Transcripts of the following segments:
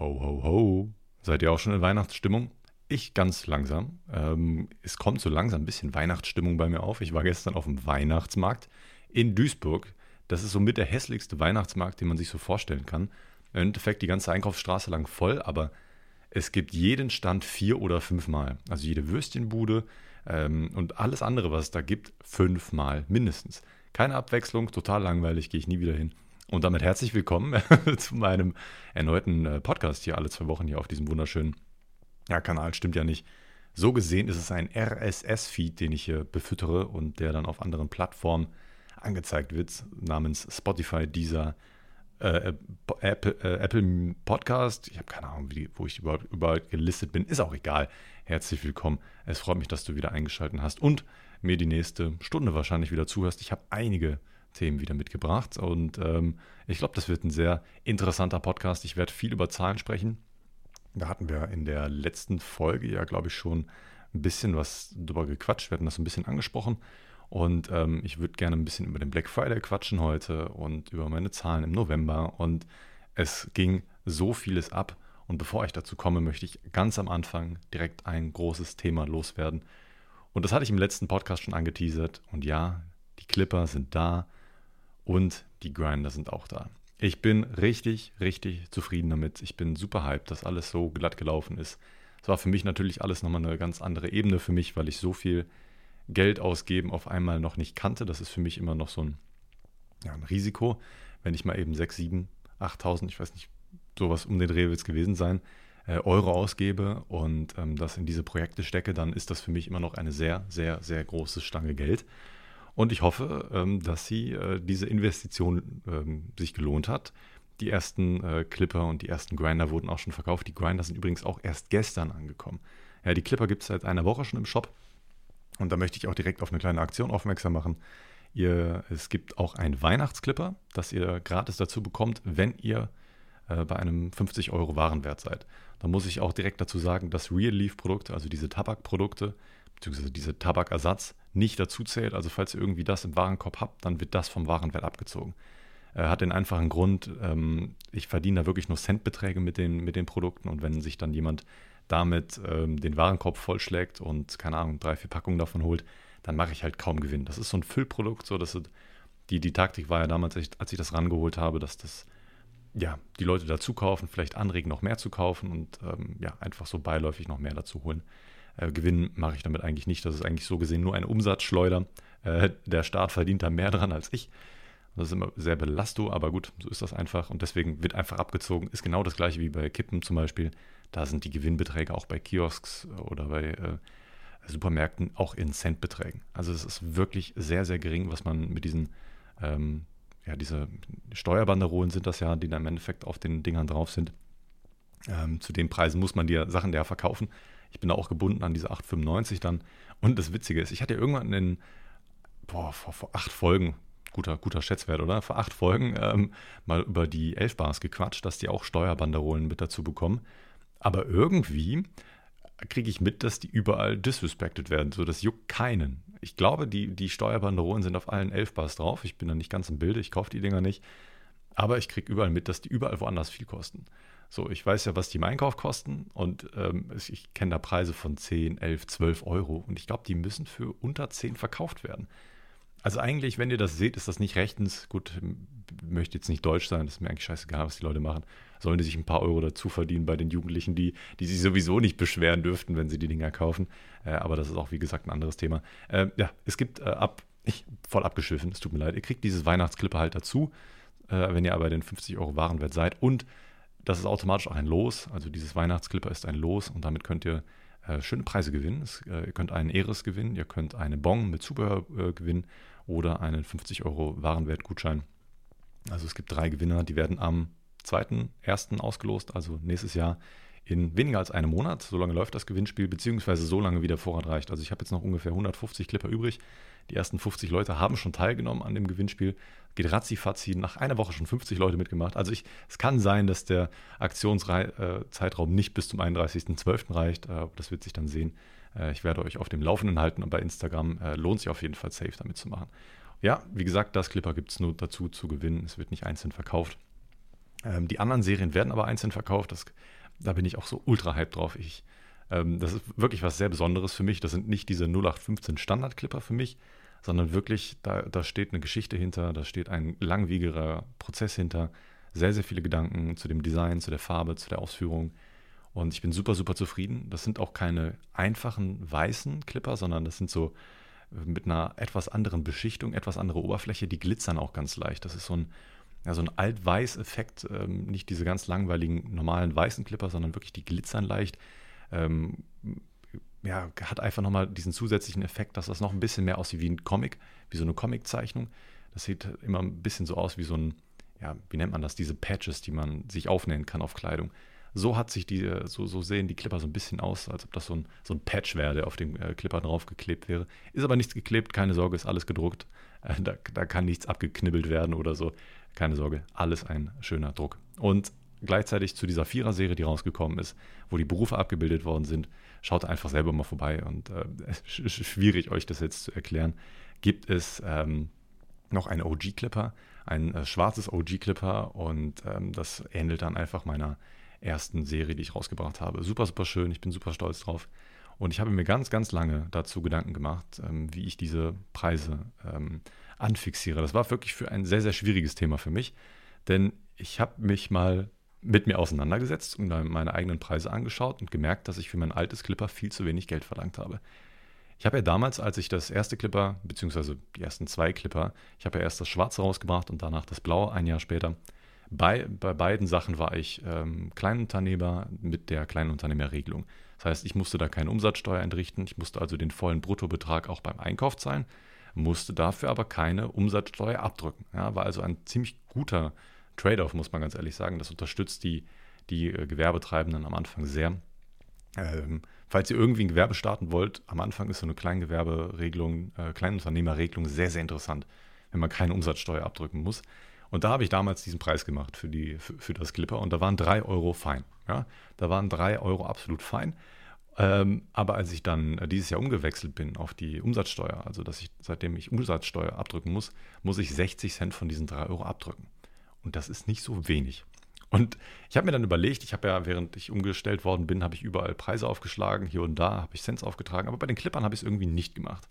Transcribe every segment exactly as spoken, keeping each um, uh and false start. Ho, ho, ho. Seid ihr auch schon in Weihnachtsstimmung? Ich ganz langsam. Ähm, es kommt so langsam ein bisschen Weihnachtsstimmung bei mir auf. Ich war gestern auf dem Weihnachtsmarkt in Duisburg. Das ist somit der hässlichste Weihnachtsmarkt, den man sich so vorstellen kann. Im Endeffekt die ganze Einkaufsstraße lang voll, aber es gibt jeden Stand vier oder fünfmal. Also jede Würstchenbude ähm, und alles andere, was es da gibt, fünfmal mindestens. Keine Abwechslung, total langweilig, gehe ich nie wieder hin. Und damit herzlich willkommen zu meinem erneuten Podcast hier alle zwei Wochen hier auf diesem wunderschönen ja, Kanal. Stimmt ja nicht. So gesehen ist es ein R S S-Feed, den ich hier befüttere und der dann auf anderen Plattformen angezeigt wird, namens Spotify, Deezer, Äh, Apple, äh, Apple Podcast, ich habe keine Ahnung, wie, wo ich überhaupt, überhaupt gelistet bin, ist auch egal. Herzlich willkommen, es freut mich, dass du wieder eingeschaltet hast und mir die nächste Stunde wahrscheinlich wieder zuhörst. Ich habe einige Themen wieder mitgebracht und ähm, ich glaube, das wird ein sehr interessanter Podcast. Ich werde viel über Zahlen sprechen. Da hatten wir in der letzten Folge ja, glaube ich, schon ein bisschen was drüber gequatscht, wir hatten das so ein bisschen angesprochen. Und ähm, ich würde gerne ein bisschen über den Black Friday quatschen heute und über meine Zahlen im November. Und es ging so vieles ab. Und bevor ich dazu komme, möchte ich ganz am Anfang direkt ein großes Thema loswerden. Und das hatte ich im letzten Podcast schon angeteasert. Und ja, die Clipper sind da und die Grinder sind auch da. Ich bin richtig, richtig zufrieden damit. Ich bin super hyped, dass alles so glatt gelaufen ist. Es war für mich natürlich alles nochmal eine ganz andere Ebene für mich, weil ich so viel Geld ausgeben auf einmal noch nicht kannte. Das ist für mich immer noch so ein, ja, ein Risiko. Wenn ich mal eben sechs, sieben, achttausend, ich weiß nicht, sowas um den Dreh wird es gewesen sein, äh, Euro ausgebe und ähm, das in diese Projekte stecke, dann ist das für mich immer noch eine sehr, sehr, sehr große Stange Geld. Und ich hoffe, ähm, dass sie äh, diese Investition ähm, sich gelohnt hat. Die ersten äh, Clipper und die ersten Grinder wurden auch schon verkauft. Die Grinder sind übrigens auch erst gestern angekommen. Ja, die Clipper gibt es seit einer Woche schon im Shop. Und da möchte ich auch direkt auf eine kleine Aktion aufmerksam machen. Ihr, es gibt auch einen Weihnachtsclipper, das ihr gratis dazu bekommt, wenn ihr äh, bei einem fünfzig Euro Warenwert seid. Da muss ich auch direkt dazu sagen, dass Real Leaf Produkte, also diese Tabakprodukte, beziehungsweise diese Tabakersatz, nicht dazu zählt. Also falls ihr irgendwie das im Warenkorb habt, dann wird das vom Warenwert abgezogen. Äh, hat den einfachen Grund, ähm, ich verdiene da wirklich nur Centbeträge mit den, mit den Produkten und wenn sich dann jemand damit ähm, den Warenkorb vollschlägt und, keine Ahnung, drei, vier Packungen davon holt, dann mache ich halt kaum Gewinn. Das ist so ein Füllprodukt, so dass die, die Taktik war ja damals, als ich das rangeholt habe, dass das, ja, die Leute dazu kaufen, vielleicht anregen, noch mehr zu kaufen und ähm, ja, einfach so beiläufig noch mehr dazu holen. Äh, Gewinn mache ich damit eigentlich nicht. Das ist eigentlich so gesehen nur eine Umsatzschleuder. Äh, der Staat verdient da mehr dran als ich. Das ist immer sehr belasto, aber gut, so ist das einfach. Und deswegen wird einfach abgezogen. Ist genau das gleiche wie bei Kippen zum Beispiel. Da sind die Gewinnbeträge auch bei Kiosks oder bei äh, Supermärkten auch in Centbeträgen. Also es ist wirklich sehr, sehr gering, was man mit diesen, ähm, ja, diese Steuerbanderolen sind das ja, die da im Endeffekt auf den Dingern drauf sind. Ähm, zu den Preisen muss man die Sachen ja verkaufen. Ich bin da auch gebunden an diese acht fünfundneunzig dann. Und das Witzige ist, ich hatte ja irgendwann in, boah, vor, vor acht Folgen, Guter, guter Schätzwert, oder? Vor acht Folgen ähm, mal über die Elfbars gequatscht, dass die auch Steuerbanderolen mit dazu bekommen. Aber irgendwie kriege ich mit, dass die überall disrespected werden. So, das juckt keinen. Ich glaube, die, die Steuerbanderolen sind auf allen Elfbars drauf. Ich bin da nicht ganz im Bilde, ich kaufe die Dinger nicht. Aber ich kriege überall mit, dass die überall woanders viel kosten. So, ich weiß ja, was die im Einkauf kosten. Und ähm, ich kenne da Preise von zehn, elf, zwölf Euro. Und ich glaube, die müssen für unter zehn verkauft werden. Also eigentlich, wenn ihr das seht, ist das nicht rechtens. Gut, möchte jetzt nicht deutsch sein, das ist mir eigentlich scheißegal, was die Leute machen. Sollen die sich ein paar Euro dazu verdienen bei den Jugendlichen, die, die sich sowieso nicht beschweren dürften, wenn sie die Dinger kaufen. Äh, aber das ist auch, wie gesagt, ein anderes Thema. Äh, ja, es gibt äh, ab, ich voll abgeschiffen, es tut mir leid, ihr kriegt dieses Weihnachtsclipper halt dazu, äh, wenn ihr aber den fünfzig Euro Warenwert seid. Und das ist automatisch auch ein Los, also dieses Weihnachtsclipper ist ein Los und damit könnt ihr Äh, schöne Preise gewinnen. Es, äh, ihr könnt einen Eris gewinnen, ihr könnt eine Bon mit Zubehör äh, gewinnen oder einen fünfzig Euro Warenwertgutschein. Also es gibt drei Gewinner, die werden am zweiten ersten ausgelost, also nächstes Jahr in weniger als einem Monat. So lange läuft das Gewinnspiel, beziehungsweise so lange, wie der Vorrat reicht. Also ich habe jetzt noch ungefähr hundertfünfzig Clipper übrig. Die ersten fünfzig Leute haben schon teilgenommen an dem Gewinnspiel. Geht ratzi-fatzi, nach einer Woche schon fünfzig Leute mitgemacht. Also ich, es kann sein, dass der Aktionszeitraum nicht bis zum einunddreißigsten zwölften reicht. Das wird sich dann sehen. Ich werde euch auf dem Laufenden halten und bei Instagram lohnt sich auf jeden Fall safe damit zu machen. Ja, wie gesagt, das Clipper gibt es nur dazu zu gewinnen. Es wird nicht einzeln verkauft. Ähm, die anderen Serien werden aber einzeln verkauft. Das, da bin ich auch so ultra hyped drauf. Ich, ähm, das ist wirklich was sehr Besonderes für mich. Das sind nicht diese null acht fünfzehn Standard-Clipper für mich, sondern wirklich, da, da steht eine Geschichte hinter, da steht ein langwieriger Prozess hinter, sehr, sehr viele Gedanken zu dem Design, zu der Farbe, zu der Ausführung. Und ich bin super, super zufrieden. Das sind auch keine einfachen weißen Clipper, sondern das sind so mit einer etwas anderen Beschichtung, etwas andere Oberfläche, die glitzern auch ganz leicht. Das ist so ein, ja, so ein Alt-Weiß-Effekt, ähm, nicht diese ganz langweiligen, normalen weißen Clipper, sondern wirklich die glitzern leicht. Ähm, ja, hat einfach nochmal diesen zusätzlichen Effekt, dass das noch ein bisschen mehr aussieht wie ein Comic, wie so eine Comic-Zeichnung. Das sieht immer ein bisschen so aus wie so ein, ja, wie nennt man das, diese Patches, die man sich aufnähen kann auf Kleidung. So hat sich die, so, so sehen die Clipper so ein bisschen aus, als ob das so ein, so ein Patch wäre, der auf dem äh, Clipper draufgeklebt wäre. Ist aber nichts geklebt, keine Sorge, ist alles gedruckt. Äh, da, da kann nichts abgeknibbelt werden oder so. Keine Sorge, alles ein schöner Druck. Und gleichzeitig zu dieser Vierer-Serie, die rausgekommen ist, wo die Berufe abgebildet worden sind, schaut einfach selber mal vorbei. Und äh, es ist schwierig, euch das jetzt zu erklären. Gibt es ähm, noch einen O G-Clipper, ein äh, schwarzes O G-Clipper und ähm, das ähnelt dann einfach meiner ersten Serie, die ich rausgebracht habe. Super, super schön. Ich bin super stolz drauf. Und ich habe mir ganz, ganz lange dazu Gedanken gemacht, ähm, wie ich diese Preise ähm, anfixiere. Das war wirklich für ein sehr, sehr schwieriges Thema für mich, denn ich habe mich mal mit mir auseinandergesetzt und meine eigenen Preise angeschaut und gemerkt, dass ich für mein altes Clipper viel zu wenig Geld verlangt habe. Ich habe ja damals, als ich das erste Clipper, beziehungsweise die ersten zwei Clipper, ich habe ja erst das Schwarze rausgebracht und danach das Blaue ein Jahr später. Bei, bei beiden Sachen war ich ähm, Kleinunternehmer mit der Kleinunternehmerregelung. Das heißt, ich musste da keine Umsatzsteuer entrichten, ich musste also den vollen Bruttobetrag auch beim Einkauf zahlen, musste dafür aber keine Umsatzsteuer abdrücken. Ja, war also ein ziemlich guter Trade-off, muss man ganz ehrlich sagen. Das unterstützt die, die äh, Gewerbetreibenden am Anfang sehr. Ähm, falls ihr irgendwie ein Gewerbe starten wollt, am Anfang ist so eine Kleingewerberegelung, äh, Kleinunternehmerregelung sehr, sehr interessant, wenn man keine Umsatzsteuer abdrücken muss. Und da habe ich damals diesen Preis gemacht für, die, für, für das Clipper und da waren drei Euro fein. Ja? Da waren drei Euro absolut fein. Ähm, aber als ich dann dieses Jahr umgewechselt bin auf die Umsatzsteuer, also dass ich, seitdem ich Umsatzsteuer abdrücken muss, muss ich sechzig Cent von diesen drei Euro abdrücken. Und das ist nicht so wenig. Und ich habe mir dann überlegt, ich habe ja, während ich umgestellt worden bin, habe ich überall Preise aufgeschlagen, hier und da habe ich Cents aufgetragen, aber bei den Clippern habe ich es irgendwie nicht gemacht.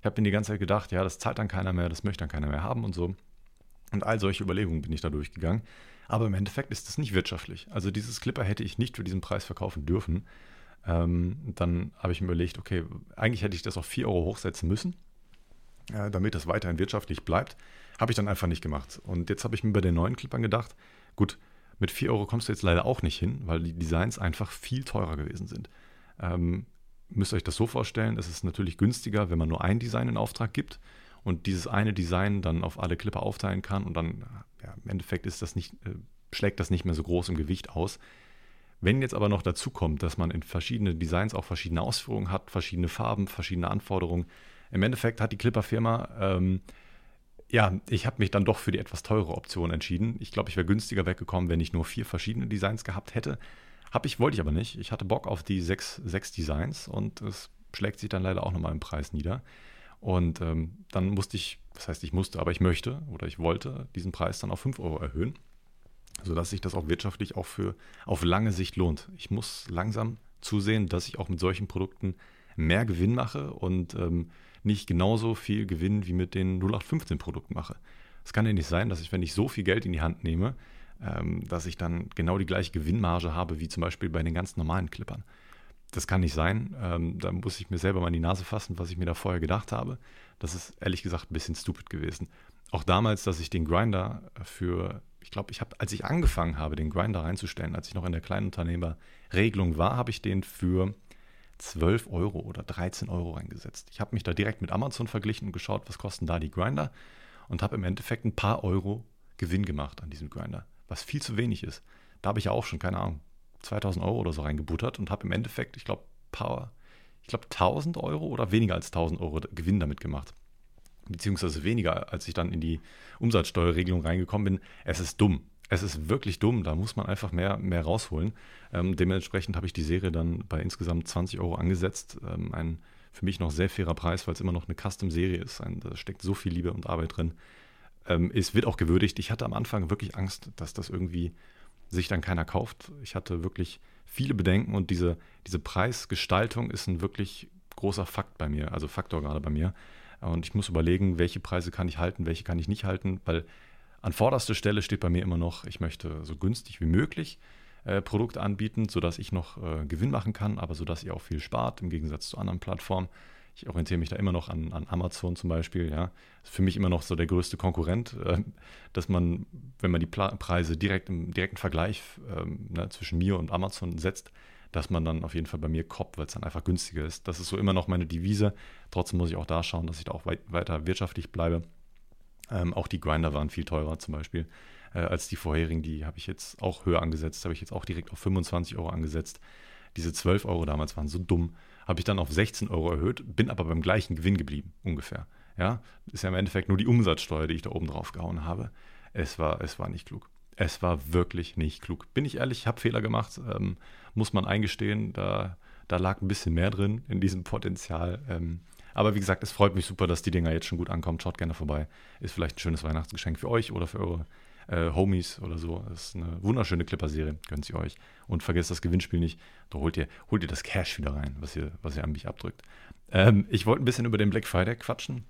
Ich habe mir die ganze Zeit gedacht, ja, das zahlt dann keiner mehr, das möchte dann keiner mehr haben und so. Und all solche Überlegungen bin ich da durchgegangen. Aber im Endeffekt ist das nicht wirtschaftlich. Also dieses Clipper hätte ich nicht für diesen Preis verkaufen dürfen. Ähm, dann habe ich mir überlegt, okay, eigentlich hätte ich das auf vier Euro hochsetzen müssen, äh, damit das weiterhin wirtschaftlich bleibt. Habe ich dann einfach nicht gemacht. Und jetzt habe ich mir bei den neuen Clippern gedacht, gut, mit vier Euro kommst du jetzt leider auch nicht hin, weil die Designs einfach viel teurer gewesen sind. Ähm, müsst ihr euch das so vorstellen, es ist natürlich günstiger, wenn man nur ein Design in Auftrag gibt und dieses eine Design dann auf alle Clipper aufteilen kann und dann, ja, im Endeffekt ist das nicht, äh, schlägt das nicht mehr so groß im Gewicht aus. Wenn jetzt aber noch dazu kommt, dass man in verschiedene Designs auch verschiedene Ausführungen hat, verschiedene Farben, verschiedene Anforderungen, im Endeffekt hat die Clipper-Firma, ähm, ja, ich habe mich dann doch für die etwas teure Option entschieden. Ich glaube, ich wäre günstiger weggekommen, wenn ich nur vier verschiedene Designs gehabt hätte. Hab ich, wollte ich aber nicht. Ich hatte Bock auf die sechs, sechs Designs und es schlägt sich dann leider auch nochmal im Preis nieder. Und ähm, dann musste ich, das heißt ich musste, aber ich möchte oder ich wollte diesen Preis dann auf fünf Euro erhöhen, sodass sich das auch wirtschaftlich auch für auf lange Sicht lohnt. Ich muss langsam zusehen, dass ich auch mit solchen Produkten mehr Gewinn mache und ähm, nicht genauso viel Gewinn wie mit den null acht fünfzehn-Produkten mache. Es kann ja nicht sein, dass ich, wenn ich so viel Geld in die Hand nehme, ähm, dass ich dann genau die gleiche Gewinnmarge habe wie zum Beispiel bei den ganz normalen Clippern. Das kann nicht sein. Ähm, da muss ich mir selber mal in die Nase fassen, was ich mir da vorher gedacht habe. Das ist ehrlich gesagt ein bisschen stupid gewesen. Auch damals, dass ich den Grinder für, ich glaube, ich habe, als ich angefangen habe, den Grinder reinzustellen, als ich noch in der Kleinunternehmerregelung war, habe ich den für zwölf Euro oder dreizehn Euro reingesetzt. Ich habe mich da direkt mit Amazon verglichen und geschaut, was kosten da die Grinder und habe im Endeffekt ein paar Euro Gewinn gemacht an diesem Grinder, was viel zu wenig ist. Da habe ich ja auch schon, keine Ahnung, zweitausend Euro oder so reingebuttert und habe im Endeffekt, ich glaube, Power, ich glaube tausend Euro oder weniger als tausend Euro Gewinn damit gemacht. Beziehungsweise weniger, als ich dann in die Umsatzsteuerregelung reingekommen bin. Es ist dumm. Es ist wirklich dumm. Da muss man einfach mehr, mehr rausholen. Ähm, dementsprechend habe ich die Serie dann bei insgesamt zwanzig Euro angesetzt. Ähm, ein für mich noch sehr fairer Preis, weil es immer noch eine Custom-Serie ist. Ein, da steckt so viel Liebe und Arbeit drin. Ähm, es wird auch gewürdigt. Ich hatte am Anfang wirklich Angst, dass das irgendwie sich dann keiner kauft. Ich hatte wirklich viele Bedenken und diese, diese Preisgestaltung ist ein wirklich großer Fakt bei mir, also Faktor gerade bei mir. Und ich muss überlegen, welche Preise kann ich halten, welche kann ich nicht halten, weil an vorderster Stelle steht bei mir immer noch, ich möchte so günstig wie möglich äh, Produkte anbieten, sodass ich noch äh, Gewinn machen kann, aber sodass ihr auch viel spart, im Gegensatz zu anderen Plattformen. Ich orientiere mich da immer noch an, an Amazon zum Beispiel. Ja. Das ist für mich immer noch so der größte Konkurrent, äh, dass man, wenn man die Pla- Preise direkt im direkten Vergleich äh, ne, zwischen mir und Amazon setzt, dass man dann auf jeden Fall bei mir kommt, weil es dann einfach günstiger ist. Das ist so immer noch meine Devise. Trotzdem muss ich auch da schauen, dass ich da auch weit, weiter wirtschaftlich bleibe. Ähm, auch die Grinder waren viel teurer zum Beispiel äh, als die vorherigen. Die habe ich jetzt auch höher angesetzt, habe ich jetzt auch direkt auf fünfundzwanzig Euro angesetzt. Diese zwölf Euro damals waren so dumm. Habe ich dann auf sechzehn Euro erhöht, bin aber beim gleichen Gewinn geblieben ungefähr. Ja, ist ja im Endeffekt nur die Umsatzsteuer, die ich da oben drauf gehauen habe. Es war, es war nicht klug. Es war wirklich nicht klug. Bin ich ehrlich, ich habe Fehler gemacht, ähm, muss man eingestehen, da, da lag ein bisschen mehr drin in diesem Potenzial. Ähm, aber wie gesagt, es freut mich super, dass die Dinger jetzt schon gut ankommen. Schaut gerne vorbei. Ist vielleicht ein schönes Weihnachtsgeschenk für euch oder für eure äh, Homies oder so. Ist eine wunderschöne Clipper-Serie, gönnt sie euch. Und vergesst das Gewinnspiel nicht. Da holt ihr, holt ihr das Cash wieder rein, was ihr, was ihr an mich abdrückt. Ähm, ich wollte ein bisschen über den Black Friday quatschen,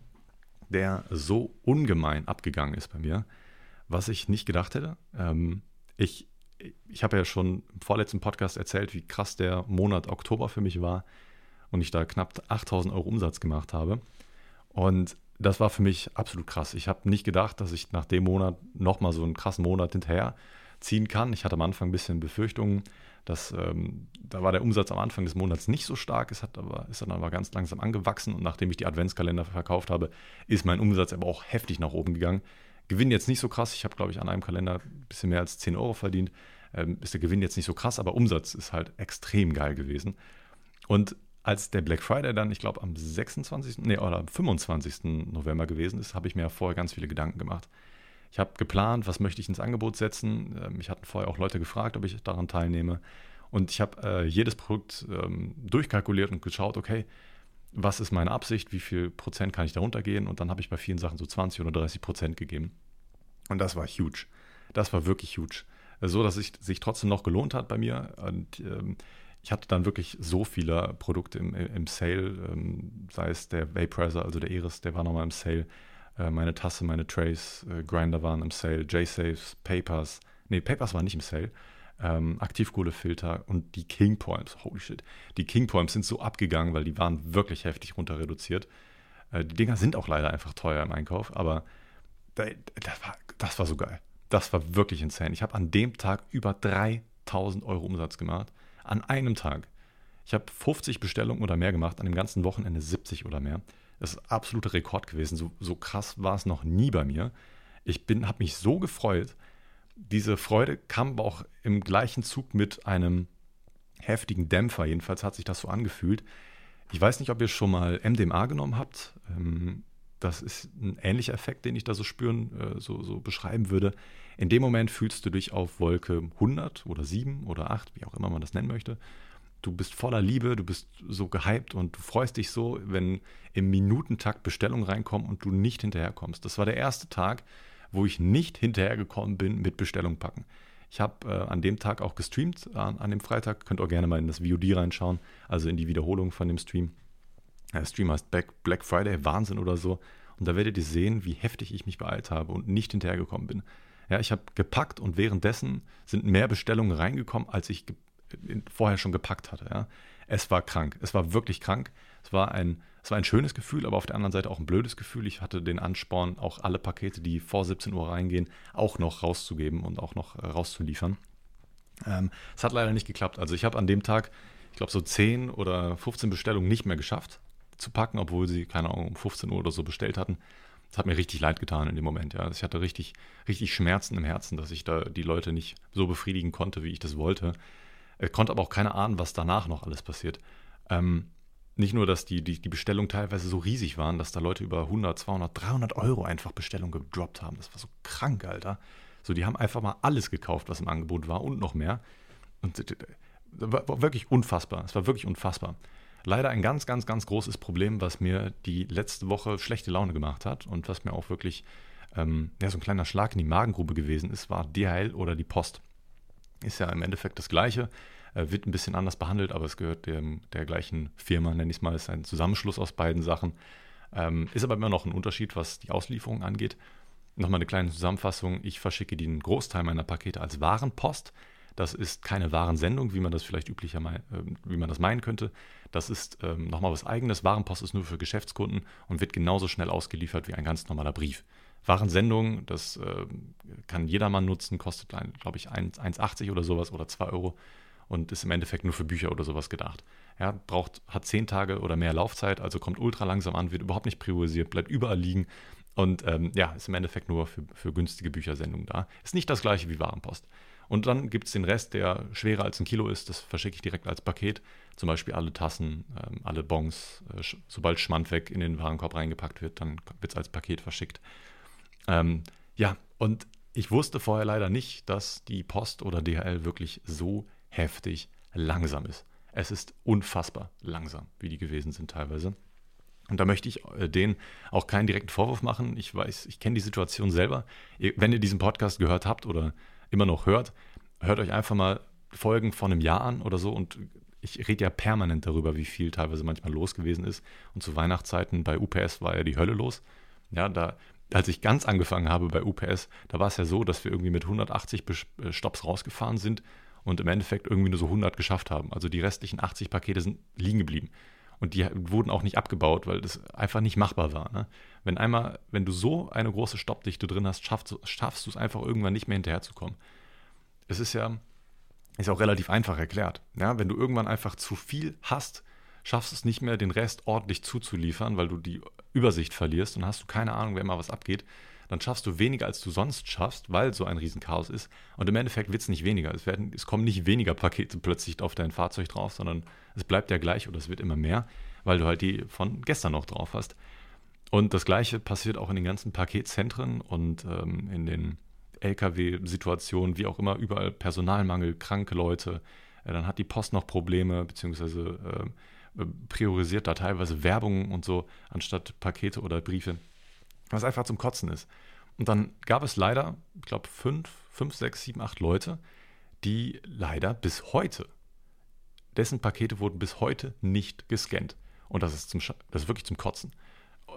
der so ungemein abgegangen ist bei mir. Was ich nicht gedacht hätte, ähm, ich, ich habe ja schon im vorletzten Podcast erzählt, wie krass der Monat Oktober für mich war und ich da knapp achttausend Euro Umsatz gemacht habe. Und das war für mich absolut krass. Ich habe nicht gedacht, dass ich nach dem Monat nochmal so einen krassen Monat hinterher ziehen kann. Ich hatte am Anfang ein bisschen Befürchtungen, dass ähm, da war der Umsatz am Anfang des Monats nicht so stark, es hat aber, ist dann aber ganz langsam angewachsen und nachdem ich die Adventskalender verkauft habe, ist mein Umsatz aber auch heftig nach oben gegangen. Gewinn jetzt nicht so krass. Ich habe, glaube ich, an einem Kalender ein bisschen mehr als zehn Euro verdient. Ähm, ist der Gewinn jetzt nicht so krass, aber Umsatz ist halt extrem geil gewesen. Und als der Black Friday dann, ich glaube, am sechsundzwanzigsten. Nee, oder am fünfundzwanzigsten November gewesen ist, habe ich mir vorher ganz viele Gedanken gemacht. Ich habe geplant, was möchte ich ins Angebot setzen. Ähm, mich hatten vorher auch Leute gefragt, ob ich daran teilnehme. Und ich habe äh, jedes Produkt ähm, durchkalkuliert und geschaut, okay, was ist meine Absicht, wie viel Prozent kann ich da runtergehen? Und dann habe ich bei vielen Sachen so zwanzig oder dreißig Prozent gegeben. Und das war huge. Das war wirklich huge. So, dass es sich trotzdem noch gelohnt hat bei mir. Und ähm, ich hatte dann wirklich so viele Produkte im, im Sale, ähm, sei es der Vaporizer, also der Eris, der war nochmal im Sale. Äh, meine Tasse, meine Trays, äh, Grinder waren im Sale, J-Safes, Papers. Nee, Papers waren nicht im Sale. Ähm, Aktivkohlefilter und die King Poems. Holy shit. Die King Poems sind so abgegangen, weil die waren wirklich heftig runter reduziert. Äh, die Dinger sind auch leider einfach teuer im Einkauf, aber da, das, war, das war so geil. Das war wirklich insane. Ich habe an dem Tag über dreitausend Euro Umsatz gemacht. An einem Tag. Ich habe fünfzig Bestellungen oder mehr gemacht, an dem ganzen Wochenende siebzig oder mehr. Das ist absoluter Rekord gewesen. So, so krass war es noch nie bei mir. Ich bin, habe mich so gefreut. Diese Freude kam aber auch im gleichen Zug mit einem heftigen Dämpfer. Jedenfalls hat sich das so angefühlt. Ich weiß nicht, ob ihr schon mal M D M A genommen habt. Das ist ein ähnlicher Effekt, den ich da so spüren, so, so beschreiben würde. In dem Moment fühlst du dich auf Wolke hundert oder sieben oder acht, wie auch immer man das nennen möchte. Du bist voller Liebe, du bist so gehypt und du freust dich so, wenn im Minutentakt Bestellungen reinkommen und du nicht hinterherkommst. Das war der erste Tag, wo ich nicht hinterhergekommen bin mit Bestellung packen. Ich habe äh, an dem Tag auch gestreamt, an, an dem Freitag. Könnt ihr gerne mal in das V O D reinschauen, also in die Wiederholung von dem Stream. Der Stream heißt Black, Black Friday, Wahnsinn oder so. Und da werdet ihr sehen, wie heftig ich mich beeilt habe und nicht hinterhergekommen bin. Ja, ich habe gepackt und währenddessen sind mehr Bestellungen reingekommen, als ich ge- vorher schon gepackt hatte. Ja. Es war krank, es war wirklich krank. Es war ein, es war ein schönes Gefühl, aber auf der anderen Seite auch ein blödes Gefühl. Ich hatte den Ansporn, auch alle Pakete, die vor siebzehn Uhr reingehen, auch noch rauszugeben und auch noch äh, rauszuliefern. Ähm, es hat leider nicht geklappt. Also ich habe an dem Tag, ich glaube so zehn oder fünfzehn Bestellungen nicht mehr geschafft zu packen, obwohl sie, keine Ahnung, um fünfzehn Uhr oder so bestellt hatten. Das hat mir richtig leid getan in dem Moment. Ja. Also ich hatte richtig, richtig Schmerzen im Herzen, dass ich da die Leute nicht so befriedigen konnte, wie ich das wollte. Ich konnte aber auch keine Ahnung, was danach noch alles passiert. Ähm, Nicht nur, dass die, die, die Bestellungen teilweise so riesig waren, dass da Leute über hundert, zweihundert, dreihundert Euro einfach Bestellungen gedroppt haben. Das war so krank, Alter. So, die haben einfach mal alles gekauft, was im Angebot war und noch mehr. Und das war wirklich unfassbar. Es war wirklich unfassbar. Leider ein ganz, ganz, ganz großes Problem, was mir die letzte Woche schlechte Laune gemacht hat und was mir auch wirklich ähm, ja, so ein kleiner Schlag in die Magengrube gewesen ist, war D H L oder die Post. Ist ja im Endeffekt das Gleiche, äh, wird ein bisschen anders behandelt, aber es gehört dem, der gleichen Firma, nenne ich es mal, ist ein Zusammenschluss aus beiden Sachen. Ähm, ist aber immer noch ein Unterschied, was die Auslieferung angeht. Nochmal eine kleine Zusammenfassung. Ich verschicke den Großteil meiner Pakete als Warenpost. Das ist keine Warensendung, wie man das vielleicht üblicher mein, äh, wie man das meinen könnte. Das ist ähm, nochmal was Eigenes. Warenpost ist nur für Geschäftskunden und wird genauso schnell ausgeliefert wie ein ganz normaler Brief. Warensendung, das äh, kann jedermann nutzen, kostet, glaube ich, eins Komma achtzig oder sowas oder zwei Euro und ist im Endeffekt nur für Bücher oder sowas gedacht. Ja, braucht, hat zehn Tage oder mehr Laufzeit, also kommt ultra langsam an, wird überhaupt nicht priorisiert, bleibt überall liegen. Und ähm, ja, ist im Endeffekt nur für, für günstige Büchersendungen da. Ist nicht das gleiche wie Warenpost. Und dann gibt es den Rest, der schwerer als ein Kilo ist. Das verschicke ich direkt als Paket. Zum Beispiel alle Tassen, ähm, alle Bons. Äh, sobald Schmand weg in den Warenkorb reingepackt wird, dann wird es als Paket verschickt. Ähm, ja, und ich wusste vorher leider nicht, dass die Post oder D H L wirklich so heftig langsam ist. Es ist unfassbar langsam, wie die gewesen sind teilweise. Und da möchte ich denen auch keinen direkten Vorwurf machen. Ich weiß, ich kenne die Situation selber. Wenn ihr diesen Podcast gehört habt oder immer noch hört, hört euch einfach mal Folgen von einem Jahr an oder so. Und ich rede ja permanent darüber, wie viel teilweise manchmal los gewesen ist. Und zu Weihnachtszeiten bei U P S war ja die Hölle los. Ja, da, als ich ganz angefangen habe bei U P S, da war es ja so, dass wir irgendwie mit hundertachtzig Stops rausgefahren sind und im Endeffekt irgendwie nur so hundert geschafft haben. Also die restlichen achtzig Pakete sind liegen geblieben. Und die wurden auch nicht abgebaut, weil das einfach nicht machbar war. Ne? Wenn einmal, wenn du so eine große Stoppdichte drin hast, schaffst, schaffst du es einfach irgendwann nicht mehr hinterherzukommen. Es ist ja ist auch relativ einfach erklärt. Ja? Wenn du irgendwann einfach zu viel hast, schaffst du es nicht mehr, den Rest ordentlich zuzuliefern, weil du die Übersicht verlierst und hast du keine Ahnung, wer mal was abgeht. Dann schaffst du weniger, als du sonst schaffst, weil so ein Riesenchaos ist. Und im Endeffekt wird es nicht weniger. Es, werden, es kommen nicht weniger Pakete plötzlich auf dein Fahrzeug drauf, sondern es bleibt ja gleich oder es wird immer mehr, weil du halt die von gestern noch drauf hast. Und das Gleiche passiert auch in den ganzen Paketzentren und ähm, in den L K W-Situationen, wie auch immer, überall Personalmangel, kranke Leute. Äh, dann hat die Post noch Probleme, beziehungsweise äh, priorisiert da teilweise Werbung und so, anstatt Pakete oder Briefe. Was einfach zum Kotzen ist. Und dann gab es leider, ich glaube, fünf, fünf, sechs, sieben, acht Leute, die leider bis heute, dessen Pakete wurden bis heute nicht gescannt. Und das ist, zum, das ist wirklich zum Kotzen.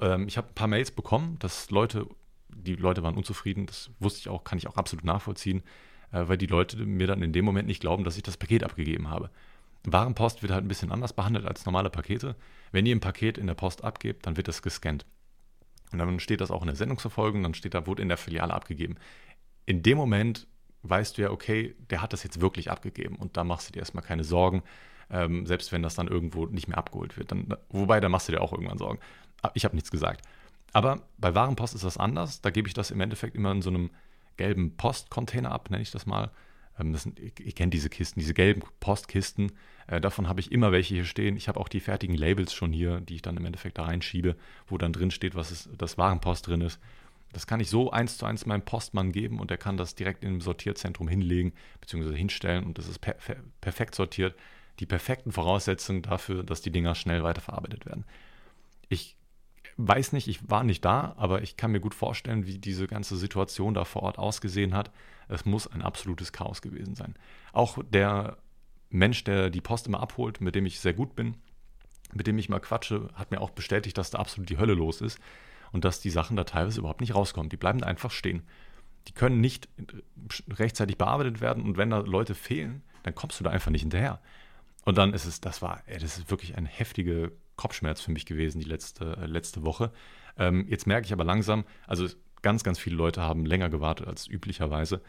Ähm, ich habe ein paar Mails bekommen, dass Leute, die Leute waren unzufrieden, das wusste ich auch, kann ich auch absolut nachvollziehen, äh, weil die Leute mir dann in dem Moment nicht glauben, dass ich das Paket abgegeben habe. Warenpost wird halt ein bisschen anders behandelt als normale Pakete. Wenn ihr ein Paket in der Post abgebt, dann wird das gescannt. Und dann steht das auch in der Sendungsverfolgung, dann steht da, wurde in der Filiale abgegeben. In dem Moment weißt du ja, okay, der hat das jetzt wirklich abgegeben und da machst du dir erstmal keine Sorgen, ähm, selbst wenn das dann irgendwo nicht mehr abgeholt wird. Dann, wobei, da machst du dir auch irgendwann Sorgen. Ich habe nichts gesagt. Aber bei Warenpost ist das anders. Da gebe ich das im Endeffekt immer in so einem gelben Postcontainer ab, nenne ich das mal. Ähm, das sind, ihr kennt diese Kisten, diese gelben Postkisten. Äh, davon habe ich immer welche hier stehen. Ich habe auch die fertigen Labels schon hier, die ich dann im Endeffekt da reinschiebe, wo dann drin steht, was ist, das Warenpost drin ist. Das kann ich so eins zu eins meinem Postmann geben und der kann das direkt in dem Sortierzentrum hinlegen bzw. hinstellen und das ist per- per- perfekt sortiert. Die perfekten Voraussetzungen dafür, dass die Dinger schnell weiterverarbeitet werden. Ich weiß nicht, ich war nicht da, aber ich kann mir gut vorstellen, wie diese ganze Situation da vor Ort ausgesehen hat. Es muss ein absolutes Chaos gewesen sein. Auch der Mensch, der die Post immer abholt, mit dem ich sehr gut bin, mit dem ich mal quatsche, hat mir auch bestätigt, dass da absolut die Hölle los ist und dass die Sachen da teilweise überhaupt nicht rauskommen. Die bleiben einfach stehen. Die können nicht rechtzeitig bearbeitet werden und wenn da Leute fehlen, dann kommst du da einfach nicht hinterher. Und dann ist es, das war, ey, das ist wirklich ein heftiger Kopfschmerz für mich gewesen, die letzte, äh, letzte Woche. Ähm, jetzt merke ich aber langsam, also ganz, ganz viele Leute haben länger gewartet als üblicherweise.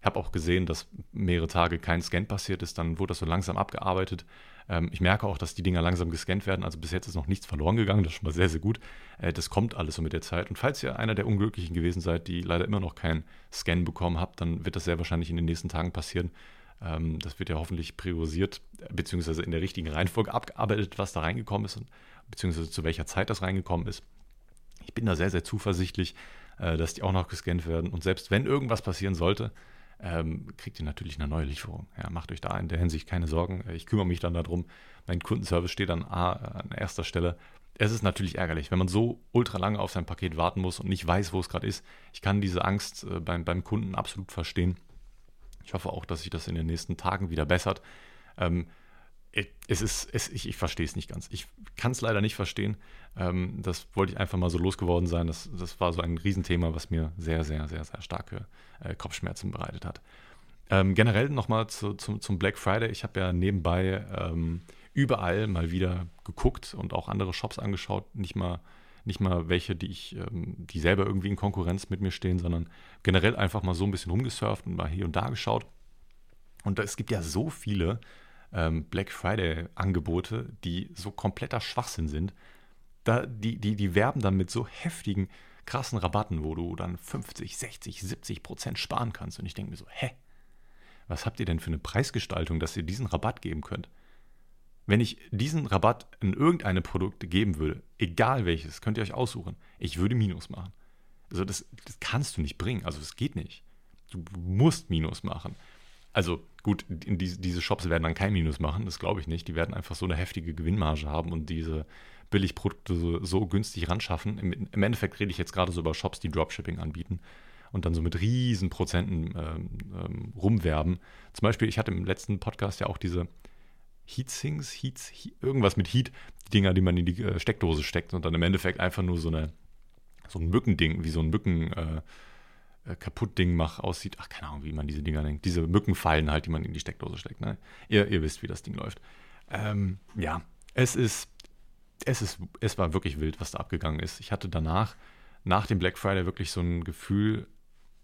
Ich habe auch gesehen, dass mehrere Tage kein Scan passiert ist, dann wurde das so langsam abgearbeitet. Ähm, ich merke auch, dass die Dinger langsam gescannt werden, also bis jetzt ist noch nichts verloren gegangen, das ist schon mal sehr, sehr gut. Äh, das kommt alles so mit der Zeit und falls ihr einer der Unglücklichen gewesen seid, die leider immer noch keinen Scan bekommen habt, dann wird das sehr wahrscheinlich in den nächsten Tagen passieren. Ähm, das wird ja hoffentlich priorisiert, beziehungsweise in der richtigen Reihenfolge abgearbeitet, was da reingekommen ist und beziehungsweise zu welcher Zeit das reingekommen ist. Ich bin da sehr, sehr zuversichtlich, äh, dass die auch noch gescannt werden und selbst wenn irgendwas passieren sollte, Ähm, kriegt ihr natürlich eine neue Lieferung. Ja, macht euch da in der Hinsicht keine Sorgen. Ich kümmere mich dann darum. Mein Kundenservice steht an, an erster Stelle. es ist natürlich ärgerlich, wenn man so ultra lange auf sein Paket warten muss und nicht weiß, wo es gerade ist. Ich kann diese Angst äh, beim, beim Kunden absolut verstehen. Ich hoffe auch, dass sich das in den nächsten Tagen wieder bessert. Ähm, es ist, es, ich, ich verstehe es nicht ganz. Ich kann es leider nicht verstehen. Ähm, das wollte ich einfach mal so losgeworden sein. Das, das war so ein Riesenthema, was mir sehr, sehr, sehr, sehr starke äh, Kopfschmerzen bereitet hat. Ähm, generell nochmal zu, zu, zum Black Friday. Ich habe ja nebenbei ähm, überall mal wieder geguckt und auch andere Shops angeschaut. Nicht mal, nicht mal welche, die, ich, ähm, die selber irgendwie in Konkurrenz mit mir stehen, sondern generell einfach mal so ein bisschen rumgesurft und mal hier und da geschaut. Und es gibt ja so viele Black Friday-Angebote, die so kompletter Schwachsinn sind. Da, die, die, die werben dann mit so heftigen, krassen Rabatten, wo du dann fünfzig, sechzig, siebzig Prozent sparen kannst. Und ich denke mir so, hä? Was habt ihr denn für eine Preisgestaltung, dass ihr diesen Rabatt geben könnt? Wenn ich diesen Rabatt in irgendeine Produkte geben würde, egal welches, könnt ihr euch aussuchen, ich würde Minus machen. Also das, das kannst du nicht bringen. Also das geht nicht. Du musst Minus machen. Also gut, diese Shops werden dann kein Minus machen, das glaube ich nicht. Die werden einfach so eine heftige Gewinnmarge haben und diese Billigprodukte so, so günstig ran schaffen. Im, im Endeffekt rede ich jetzt gerade so über Shops, die Dropshipping anbieten und dann so mit riesen Prozenten ähm, ähm, rumwerben. Zum Beispiel, ich hatte im letzten Podcast ja auch diese Heatsinks, Heats, Heat, irgendwas mit Heat, die Dinger, die man in die äh, Steckdose steckt und dann im Endeffekt einfach nur so, eine, so ein Mückending, wie so ein Mücken... Äh, kaputt Ding macht, aussieht. Ach, keine Ahnung, wie man diese Dinger nennt. Diese Mückenfallen halt, die man in die Steckdose steckt. Ne? Ihr, ihr wisst, wie das Ding läuft. Ähm, ja, es ist, es ist, es war wirklich wild, was da abgegangen ist. Ich hatte danach, nach dem Black Friday wirklich so ein Gefühl,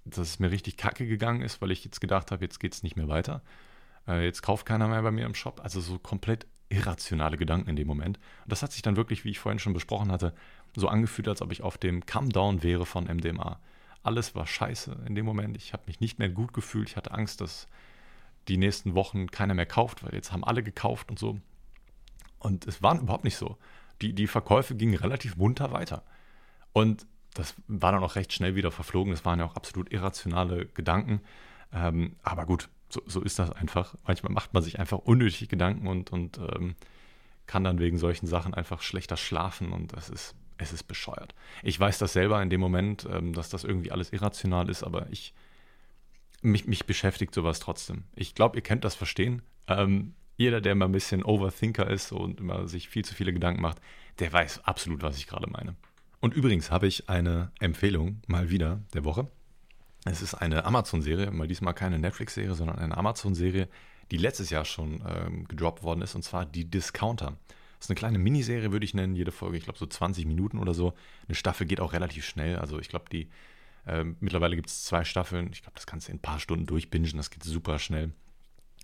dass es mir richtig kacke gegangen ist, weil ich jetzt gedacht habe, jetzt geht's nicht mehr weiter. Äh, jetzt kauft keiner mehr bei mir im Shop. Also so komplett irrationale Gedanken in dem Moment. Und das hat sich dann wirklich, wie ich vorhin schon besprochen hatte, so angefühlt, als ob ich auf dem Comedown wäre von M D M A. Alles war scheiße in dem Moment. Ich habe mich nicht mehr gut gefühlt. Ich hatte Angst, dass die nächsten Wochen keiner mehr kauft, weil jetzt haben alle gekauft und so. Und es war überhaupt nicht so. Die, die Verkäufe gingen relativ munter weiter. Und das war dann auch recht schnell wieder verflogen. Das waren ja auch absolut irrationale Gedanken. Ähm, aber gut, so, so ist das einfach. Manchmal macht man sich einfach unnötig Gedanken und, und ähm, kann dann wegen solchen Sachen einfach schlechter schlafen. Und das ist... Es ist bescheuert. Ich weiß das selber in dem Moment, dass das irgendwie alles irrational ist, aber ich mich, mich beschäftigt sowas trotzdem. Ich glaube, ihr könnt das verstehen. Ähm, jeder, der mal ein bisschen Overthinker ist und immer sich viel zu viele Gedanken macht, der weiß absolut, was ich gerade meine. Und übrigens habe ich eine Empfehlung mal wieder der Woche. Es ist eine Amazon-Serie, mal diesmal keine Netflix-Serie, sondern eine Amazon-Serie, die letztes Jahr schon ähm, gedroppt worden ist, und zwar die Discounter. Das ist eine kleine Miniserie, würde ich nennen, jede Folge, ich glaube so zwanzig Minuten oder so. Eine Staffel geht auch relativ schnell, also ich glaube, die äh, mittlerweile gibt es zwei Staffeln. Ich glaube, das kannst du in ein paar Stunden durchbingen, das geht super schnell.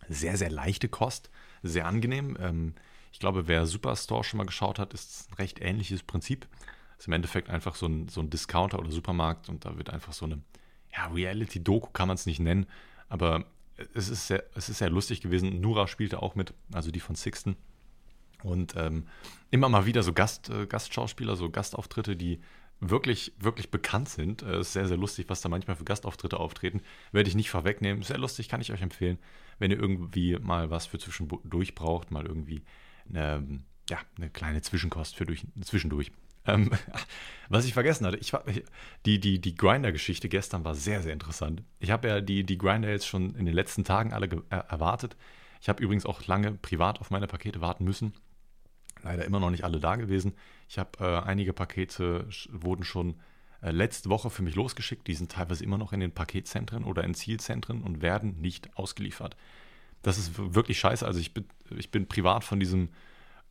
Sehr, sehr leichte Kost, sehr angenehm. Ähm, ich glaube, wer Superstore schon mal geschaut hat, ist ein recht ähnliches Prinzip. Das ist im Endeffekt einfach so ein, so ein Discounter oder Supermarkt und da wird einfach so eine ja, Reality-Doku, kann man es nicht nennen, aber es ist, sehr, es ist sehr lustig gewesen. Nura spielte auch mit, also die von Sixten. Und ähm, immer mal wieder so Gast, äh, Gastschauspieler, so Gastauftritte, die wirklich, wirklich bekannt sind. Äh, ist sehr, sehr lustig, was da manchmal für Gastauftritte auftreten. Werde ich nicht vorwegnehmen. Sehr lustig, kann ich euch empfehlen. Wenn ihr irgendwie mal was für zwischendurch braucht, mal irgendwie eine, ja, eine kleine Zwischenkost für durch, zwischendurch. Ähm, was ich vergessen hatte, ich war, die, die, die Grindr-Geschichte gestern war sehr, sehr interessant. Ich habe ja die, die Grindr jetzt schon in den letzten Tagen alle ge- äh, erwartet. Ich habe übrigens auch lange privat auf meine Pakete warten müssen. Leider immer noch nicht alle da gewesen. Ich habe äh, einige Pakete sch- wurden schon äh, letzte Woche für mich losgeschickt. Die sind teilweise immer noch in den Paketzentren oder in Zielzentren und werden nicht ausgeliefert. Das ist w- wirklich scheiße. Also ich bin, ich bin privat von diesem,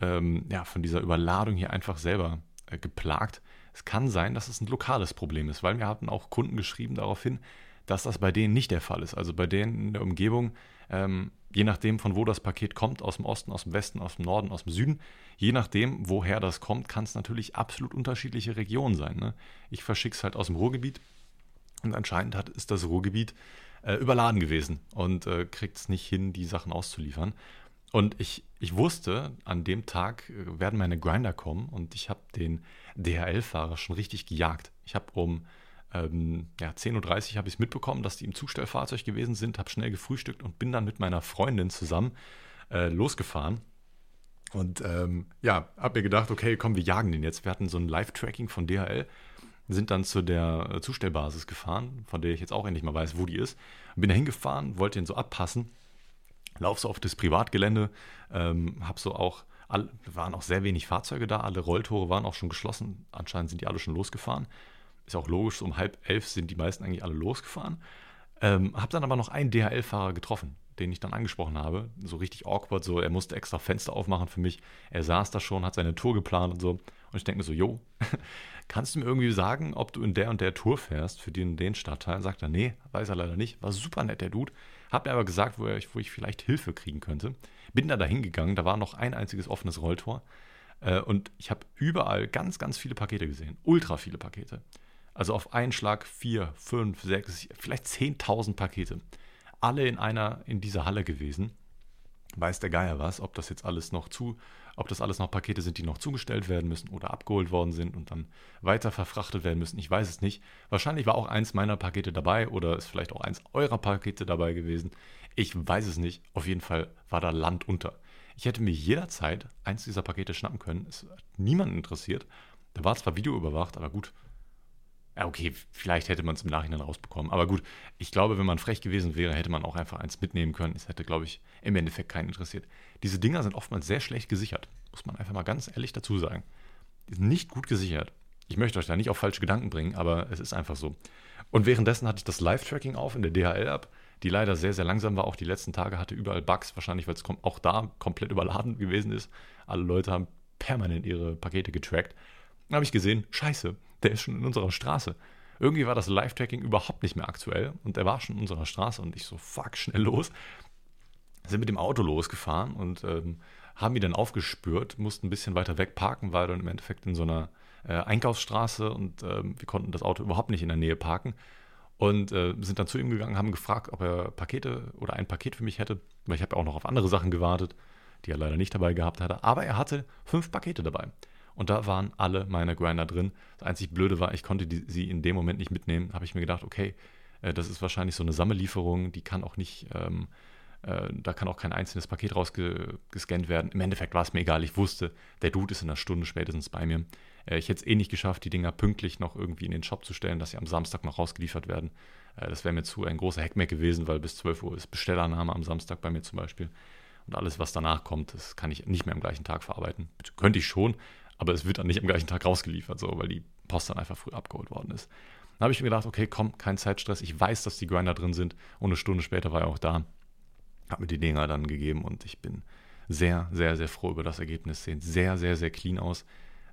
ähm, ja, von dieser Überladung hier einfach selber äh, geplagt. Es kann sein, dass es ein lokales Problem ist, weil mir hatten auch Kunden geschrieben darauf hin, dass das bei denen nicht der Fall ist. Also bei denen in der Umgebung, ähm, je nachdem, von wo das Paket kommt, aus dem Osten, aus dem Westen, aus dem Norden, aus dem Süden, je nachdem, woher das kommt, kann es natürlich absolut unterschiedliche Regionen sein. Ne? Ich verschicke es halt aus dem Ruhrgebiet und anscheinend hat, ist das Ruhrgebiet äh, überladen gewesen und äh, kriegt es nicht hin, die Sachen auszuliefern. Und ich, ich wusste, an dem Tag äh, werden meine Grindr kommen und ich habe den D H L-Fahrer schon richtig gejagt. Ich habe um... Ähm, ja, zehn Uhr dreißig habe ich es mitbekommen, dass die im Zustellfahrzeug gewesen sind, habe schnell gefrühstückt und bin dann mit meiner Freundin zusammen äh, losgefahren. Und ähm, ja, hab mir gedacht, okay, komm, wir jagen den jetzt. Wir hatten so ein Live-Tracking von D H L, sind dann zu der Zustellbasis gefahren, von der ich jetzt auch endlich mal weiß, wo die ist. Bin da hingefahren, wollte ihn so abpassen, lauf so auf das Privatgelände, ähm, hab so auch, all, waren auch sehr wenig Fahrzeuge da, alle Rolltore waren auch schon geschlossen, anscheinend sind die alle schon losgefahren. Ist auch logisch, so um halb elf sind die meisten eigentlich alle losgefahren. Ähm, hab dann aber noch einen D H L-Fahrer getroffen, den ich dann angesprochen habe. So richtig awkward, so er musste extra Fenster aufmachen für mich. Er saß da schon, hat seine Tour geplant und so. Und ich denke mir so, jo, kannst du mir irgendwie sagen, ob du in der und der Tour fährst für den, den Stadtteil? Sagt er, nee, weiß er leider nicht. War super nett, der Dude. Hab mir aber gesagt, wo, er, wo ich vielleicht Hilfe kriegen könnte. Bin da dahin gegangen, da war noch ein einziges offenes Rolltor. Äh, und ich habe überall ganz, ganz viele Pakete gesehen. Ultra viele Pakete. Also auf einen Schlag vier, fünf, sechs, vielleicht zehntausend Pakete. Alle in einer, in dieser Halle gewesen. Weiß der Geier was, ob das jetzt alles noch zu, ob das alles noch Pakete sind, die noch zugestellt werden müssen oder abgeholt worden sind und dann weiter verfrachtet werden müssen. Ich weiß es nicht. Wahrscheinlich war auch eins meiner Pakete dabei oder ist vielleicht auch eins eurer Pakete dabei gewesen. Ich weiß es nicht. Auf jeden Fall war da Land unter. Ich hätte mir jederzeit eins dieser Pakete schnappen können. Es hat niemanden interessiert. Da war zwar videoüberwacht, aber gut. Ja, okay, vielleicht hätte man es im Nachhinein rausbekommen. Aber gut, ich glaube, wenn man frech gewesen wäre, hätte man auch einfach eins mitnehmen können. Es hätte, glaube ich, im Endeffekt keinen interessiert. Diese Dinger sind oftmals sehr schlecht gesichert. Muss man einfach mal ganz ehrlich dazu sagen. Die sind nicht gut gesichert. Ich möchte euch da nicht auf falsche Gedanken bringen, aber es ist einfach so. Und währenddessen hatte ich das Live-Tracking auf in der D H L-App, die leider sehr, sehr langsam war. Auch die letzten Tage hatte überall Bugs, wahrscheinlich, weil es auch da komplett überladen gewesen ist. Alle Leute haben permanent ihre Pakete getrackt. Dann habe ich gesehen, scheiße, der ist schon in unserer Straße. Irgendwie war das Live-Tracking überhaupt nicht mehr aktuell und er war schon in unserer Straße und ich so, fuck, schnell los. Sind mit dem Auto losgefahren und ähm, haben ihn dann aufgespürt, mussten ein bisschen weiter weg parken, war dann im Endeffekt in so einer äh, Einkaufsstraße und ähm, wir konnten das Auto überhaupt nicht in der Nähe parken und äh, sind dann zu ihm gegangen, haben gefragt, ob er Pakete oder ein Paket für mich hätte, weil ich habe ja auch noch auf andere Sachen gewartet, die er leider nicht dabei gehabt hatte, aber er hatte fünf Pakete dabei. Und da waren alle meine Grinder drin. Das einzig Blöde war, ich konnte die, sie in dem Moment nicht mitnehmen. Da habe ich mir gedacht, okay, äh, das ist wahrscheinlich so eine Sammellieferung. Die kann auch nicht, ähm, äh, da kann auch kein einzelnes Paket rausgescannt werden. Im Endeffekt war es mir egal. Ich wusste, der Dude ist in einer Stunde spätestens bei mir. Äh, ich hätte es eh nicht geschafft, die Dinger pünktlich noch irgendwie in den Shop zu stellen, dass sie am Samstag noch rausgeliefert werden. Äh, das wäre mir zu ein großer Heckmeck gewesen, weil bis zwölf Uhr ist Bestellannahme am Samstag bei mir zum Beispiel. Und alles, was danach kommt, das kann ich nicht mehr am gleichen Tag verarbeiten. Könnte ich schon. Aber es wird dann nicht am gleichen Tag rausgeliefert, so, weil die Post dann einfach früh abgeholt worden ist. Dann habe ich mir gedacht, okay, komm, kein Zeitstress. Ich weiß, dass die Grinder drin sind. Und eine Stunde später war er auch da. Habe mir die Dinger dann gegeben und ich bin sehr, sehr, sehr froh über das Ergebnis. Sehen sehr, sehr, sehr clean aus.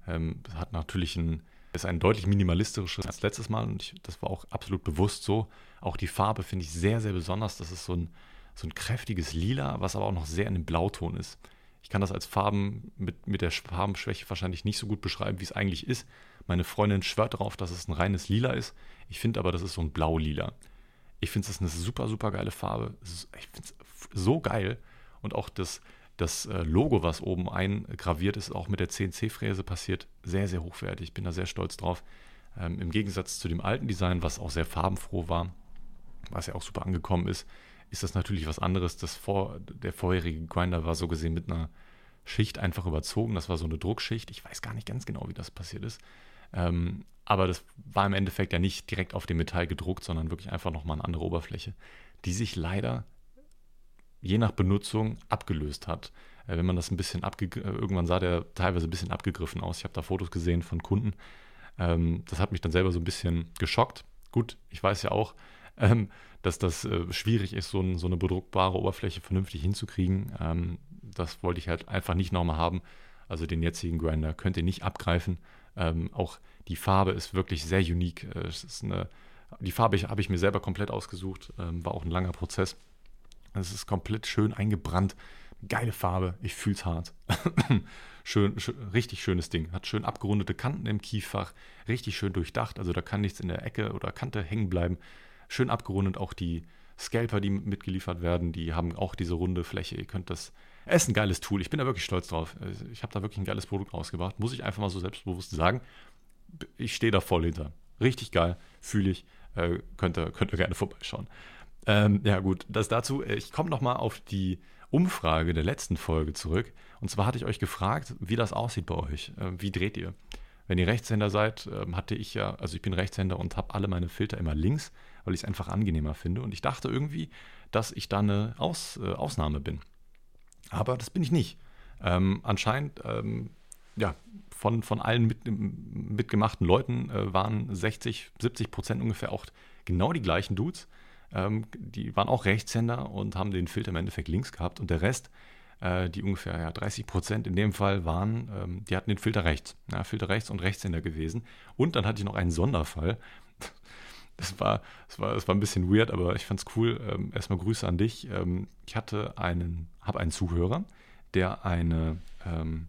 Ähm, hat natürlich ein, ist ein deutlich minimalistisches als letztes Mal. Und ich, das war auch absolut bewusst so. Auch die Farbe finde ich sehr, sehr besonders. Das ist so ein, so ein kräftiges Lila, was aber auch noch sehr in dem Blauton ist. Ich kann das als Farben mit, mit der Farbenschwäche wahrscheinlich nicht so gut beschreiben, wie es eigentlich ist. Meine Freundin schwört darauf, dass es ein reines Lila ist. Ich finde aber, das ist so ein Blau-Lila. Ich finde, es ist eine super, super geile Farbe. Ich finde es so geil. Und auch das, das Logo, was oben eingraviert ist, auch mit der C N C-Fräse passiert, sehr, sehr hochwertig. Ich bin da sehr stolz drauf. Ähm, im Gegensatz zu dem alten Design, was auch sehr farbenfroh war, was ja auch super angekommen ist, ist das natürlich was anderes. Das vor, der vorherige Grinder war so gesehen mit einer Schicht einfach überzogen. Das war so eine Druckschicht. Ich weiß gar nicht ganz genau, wie das passiert ist. Ähm, aber das war im Endeffekt ja nicht direkt auf dem Metall gedruckt, sondern wirklich einfach nochmal eine andere Oberfläche, die sich leider je nach Benutzung abgelöst hat. Äh, wenn man das ein bisschen abge- Irgendwann sah der teilweise ein bisschen abgegriffen aus. Ich habe da Fotos gesehen von Kunden. Ähm, das hat mich dann selber so ein bisschen geschockt. Gut, ich weiß ja auch, Ähm, dass das äh, schwierig ist, so, ein, so eine bedruckbare Oberfläche vernünftig hinzukriegen. Ähm, das wollte ich halt einfach nicht nochmal haben. Also den jetzigen Grinder könnt ihr nicht abgreifen. Ähm, auch die Farbe ist wirklich sehr unique. Äh, es ist eine, die Farbe habe ich mir selber komplett ausgesucht. Ähm, war auch ein langer Prozess. Es ist komplett schön eingebrannt. Geile Farbe. Ich fühle es hart. schön, schön, richtig schönes Ding. Hat schön abgerundete Kanten im Kieffach. Richtig schön durchdacht. Also da kann nichts in der Ecke oder Kante hängen bleiben. Schön abgerundet, auch die Scalper, die mitgeliefert werden, die haben auch diese runde Fläche. Ihr könnt das, es ist ein geiles Tool, ich bin da wirklich stolz drauf. Ich habe da wirklich ein geiles Produkt rausgebracht, muss ich einfach mal so selbstbewusst sagen. Ich stehe da voll hinter. Richtig geil, fühle ich, äh, könnt, ihr, könnt ihr gerne vorbeischauen. Ähm, ja gut, das dazu. Ich komme nochmal auf die Umfrage der letzten Folge zurück. Und zwar hatte ich euch gefragt, wie das aussieht bei euch. Wie dreht ihr? Wenn ihr Rechtshänder seid, hatte ich ja, also ich bin Rechtshänder und habe alle meine Filter immer links, weil ich es einfach angenehmer finde. Und ich dachte irgendwie, dass ich da eine Aus, äh, Ausnahme bin. Aber das bin ich nicht. Ähm, anscheinend, ähm, ja, von, von allen mit, mitgemachten Leuten äh, waren sechzig, siebzig Prozent ungefähr auch genau die gleichen Dudes. Ähm, die waren auch Rechtshänder und haben den Filter im Endeffekt links gehabt. Und der Rest, äh, die ungefähr ja, dreißig Prozent in dem Fall waren, ähm, die hatten den Filter rechts. Ja, Filter rechts und Rechtshänder gewesen. Und dann hatte ich noch einen Sonderfall. Das war, das war, das war ein bisschen weird, aber ich fand's cool. Ähm, erstmal Grüße an dich. Ähm, ich hatte einen, habe einen Zuhörer, der eine, ähm,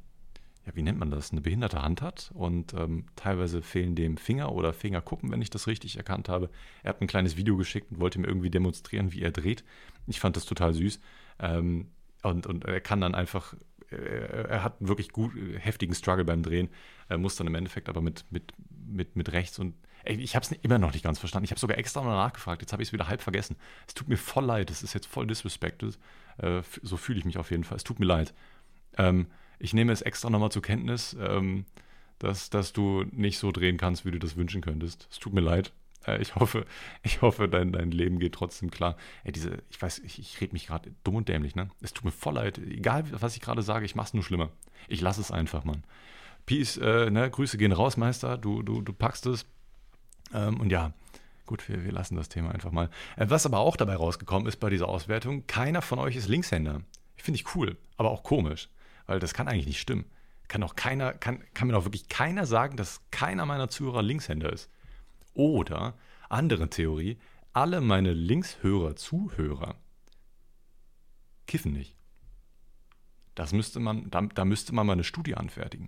ja, wie nennt man das, eine behinderte Hand hat und ähm, teilweise fehlen dem Finger oder Fingerkuppen, wenn ich das richtig erkannt habe. Er hat ein kleines Video geschickt und wollte mir irgendwie demonstrieren, wie er dreht. Ich fand das total süß. Ähm, und, und er kann dann einfach, er, er hat wirklich gut, heftigen Struggle beim Drehen, er muss dann im Endeffekt aber mit, mit, mit, mit rechts und ich habe es immer noch nicht ganz verstanden. Ich habe sogar extra mal nachgefragt. Jetzt habe ich es wieder halb vergessen. Es tut mir voll leid. Das ist jetzt voll disrespected. Äh, f- so fühle ich mich auf jeden Fall. Es tut mir leid. Ähm, ich nehme es extra nochmal zur Kenntnis, ähm, dass, dass du nicht so drehen kannst, wie du das wünschen könntest. Es tut mir leid. Äh, ich hoffe, ich hoffe dein, dein Leben geht trotzdem klar. Ey, diese, ich weiß, ich, ich rede mich gerade dumm und dämlich, ne? Es tut mir voll leid. Egal, was ich gerade sage, ich mache es nur schlimmer. Ich lasse es einfach, Mann. Peace, äh, ne? Grüße gehen raus, Meister. Du, du, du packst es. Ähm, und ja, gut, wir, wir lassen das Thema einfach mal. Äh, was aber auch dabei rausgekommen ist bei dieser Auswertung, keiner von euch ist Linkshänder. Finde ich cool, aber auch komisch, weil das kann eigentlich nicht stimmen. Kann auch keiner, kann, kann mir doch wirklich keiner sagen, dass keiner meiner Zuhörer Linkshänder ist. Oder, andere Theorie, alle meine Linkshörer, Zuhörer kiffen nicht. Das müsste man, da, da müsste man mal eine Studie anfertigen.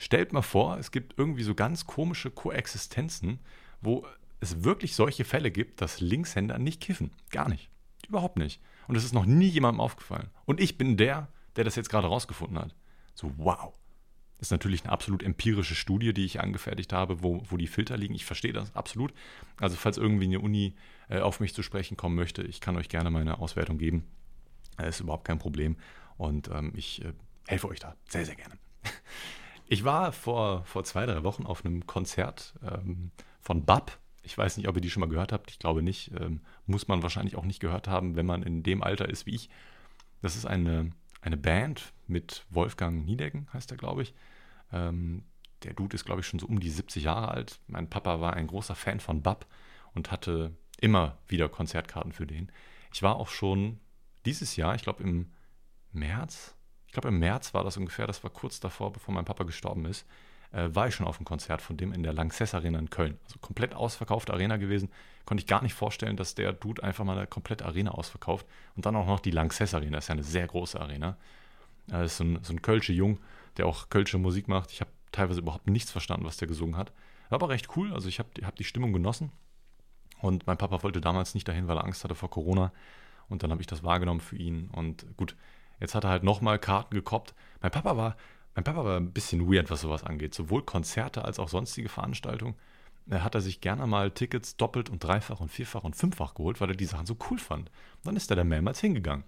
Stellt mal vor, es gibt irgendwie so ganz komische Koexistenzen, wo es wirklich solche Fälle gibt, dass Linkshänder nicht kiffen. Gar nicht. Überhaupt nicht. Und das ist noch nie jemandem aufgefallen. Und ich bin der, der das jetzt gerade rausgefunden hat. So, wow. Das ist natürlich eine absolut empirische Studie, die ich angefertigt habe, wo, wo die Filter liegen. Ich verstehe das absolut. Also falls irgendwie eine Uni äh, auf mich zu sprechen kommen möchte, ich kann euch gerne meine Auswertung geben. Das ist überhaupt kein Problem. Und ähm, ich äh, helfe euch da sehr, sehr gerne. Ich war vor, vor zwei, drei Wochen auf einem Konzert ähm, von B A P. Ich weiß nicht, ob ihr die schon mal gehört habt. Ich glaube nicht. Ähm, muss man wahrscheinlich auch nicht gehört haben, wenn man in dem Alter ist wie ich. Das ist eine, eine Band mit Wolfgang Niedecken, heißt er, glaube ich. Ähm, der Dude ist, glaube ich, schon so um die siebzig Jahre alt. Mein Papa war ein großer Fan von B A P und hatte immer wieder Konzertkarten für den. Ich war auch schon dieses Jahr, ich glaube im März, Ich glaube, im März war das ungefähr, das war kurz davor, bevor mein Papa gestorben ist, äh, war ich schon auf einem Konzert von dem in der Lanxess Arena in Köln. Also komplett ausverkaufte Arena gewesen. Konnte ich gar nicht vorstellen, dass der Dude einfach mal eine komplette Arena ausverkauft. Und dann auch noch die Lanxess Arena, ist ja eine sehr große Arena. Das äh, ist so ein, so ein Kölsche Jung, der auch Kölsche Musik macht. Ich habe teilweise überhaupt nichts verstanden, was der gesungen hat. War aber recht cool, also ich habe hab die Stimmung genossen. Und mein Papa wollte damals nicht dahin, weil er Angst hatte vor Corona. Und dann habe ich das wahrgenommen für ihn. Und gut, jetzt hat er halt nochmal Karten gekoppt. Mein Papa war, mein Papa war ein bisschen weird, was sowas angeht. Sowohl Konzerte als auch sonstige Veranstaltungen. Da hat er sich gerne mal Tickets doppelt und dreifach und vierfach und fünffach geholt, weil er die Sachen so cool fand. Und dann ist er da mehrmals hingegangen.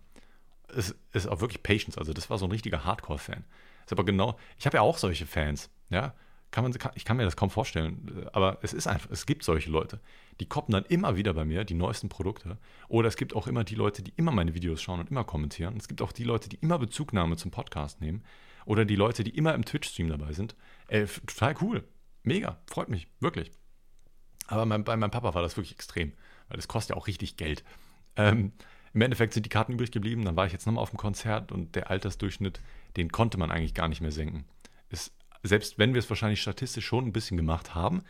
Es ist auch wirklich Patience. Also das war so ein richtiger Hardcore-Fan. Ist aber genau, ich habe ja auch solche Fans. Ja, kann man, kann, ich kann mir das kaum vorstellen. Aber es ist einfach, es gibt solche Leute. Die koppen dann immer wieder bei mir die neuesten Produkte. Oder es gibt auch immer die Leute, die immer meine Videos schauen und immer kommentieren. Es gibt auch die Leute, die immer Bezugnahme zum Podcast nehmen. Oder die Leute, die immer im Twitch-Stream dabei sind. Äh, total cool. Mega. Freut mich. Wirklich. Aber mein, bei meinem Papa war das wirklich extrem. Weil das kostet ja auch richtig Geld. Ähm, im Endeffekt sind die Karten übrig geblieben. Dann war ich jetzt nochmal auf dem Konzert. Und der Altersdurchschnitt, den konnte man eigentlich gar nicht mehr senken. Es, selbst wenn wir es wahrscheinlich statistisch schon ein bisschen gemacht haben,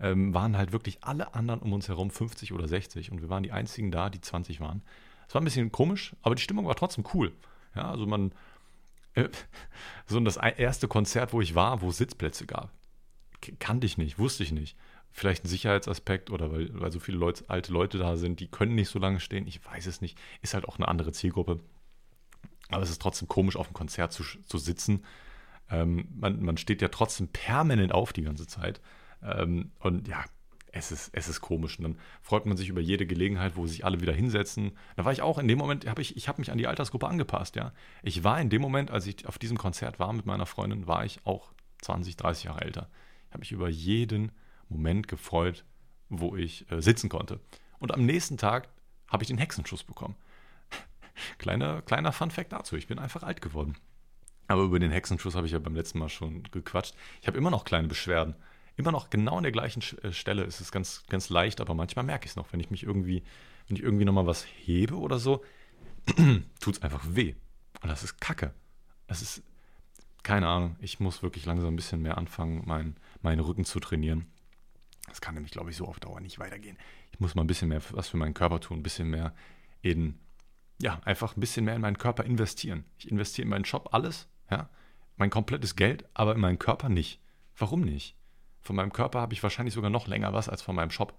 waren halt wirklich alle anderen um uns herum fünfzig oder sechzig und wir waren die einzigen da, die zwanzig waren. Es war ein bisschen komisch, aber die Stimmung war trotzdem cool. Ja, also man, äh, so das erste Konzert, wo ich war, wo es Sitzplätze gab, kannte ich nicht, wusste ich nicht. Vielleicht ein Sicherheitsaspekt oder weil, weil so viele Leute, alte Leute da sind, die können nicht so lange stehen, ich weiß es nicht, ist halt auch eine andere Zielgruppe. Aber es ist trotzdem komisch, auf dem Konzert zu, zu sitzen. Ähm, man, man steht ja trotzdem permanent auf die ganze Zeit. Ähm, und ja, es ist, es ist komisch. Und dann freut man sich über jede Gelegenheit, wo sich alle wieder hinsetzen. Da war ich auch in dem Moment, hab ich, ich habe mich an die Altersgruppe angepasst, ja. Ich war in dem Moment, als ich auf diesem Konzert war mit meiner Freundin, war ich auch zwanzig, dreißig Jahre älter. Ich habe mich über jeden Moment gefreut, wo ich äh, sitzen konnte. Und am nächsten Tag habe ich den Hexenschuss bekommen. Kleiner, kleiner Funfact dazu, ich bin einfach alt geworden. Aber über den Hexenschuss habe ich ja beim letzten Mal schon gequatscht. Ich habe immer noch kleine Beschwerden. Immer noch genau an der gleichen Stelle ist es ganz, ganz leicht, aber manchmal merke ich es noch. Wenn ich mich irgendwie, wenn ich irgendwie nochmal was hebe oder so, tut es einfach weh. Und das ist Kacke. Das ist, keine Ahnung, ich muss wirklich langsam ein bisschen mehr anfangen, meinen, meinen Rücken zu trainieren. Das kann nämlich, glaube ich, so auf Dauer nicht weitergehen. Ich muss mal ein bisschen mehr was für meinen Körper tun, ein bisschen mehr in, ja, einfach ein bisschen mehr in meinen Körper investieren. Ich investiere in meinen Shop alles, ja, mein komplettes Geld, aber in meinen Körper nicht. Warum nicht? Von meinem Körper habe ich wahrscheinlich sogar noch länger was als von meinem Shop.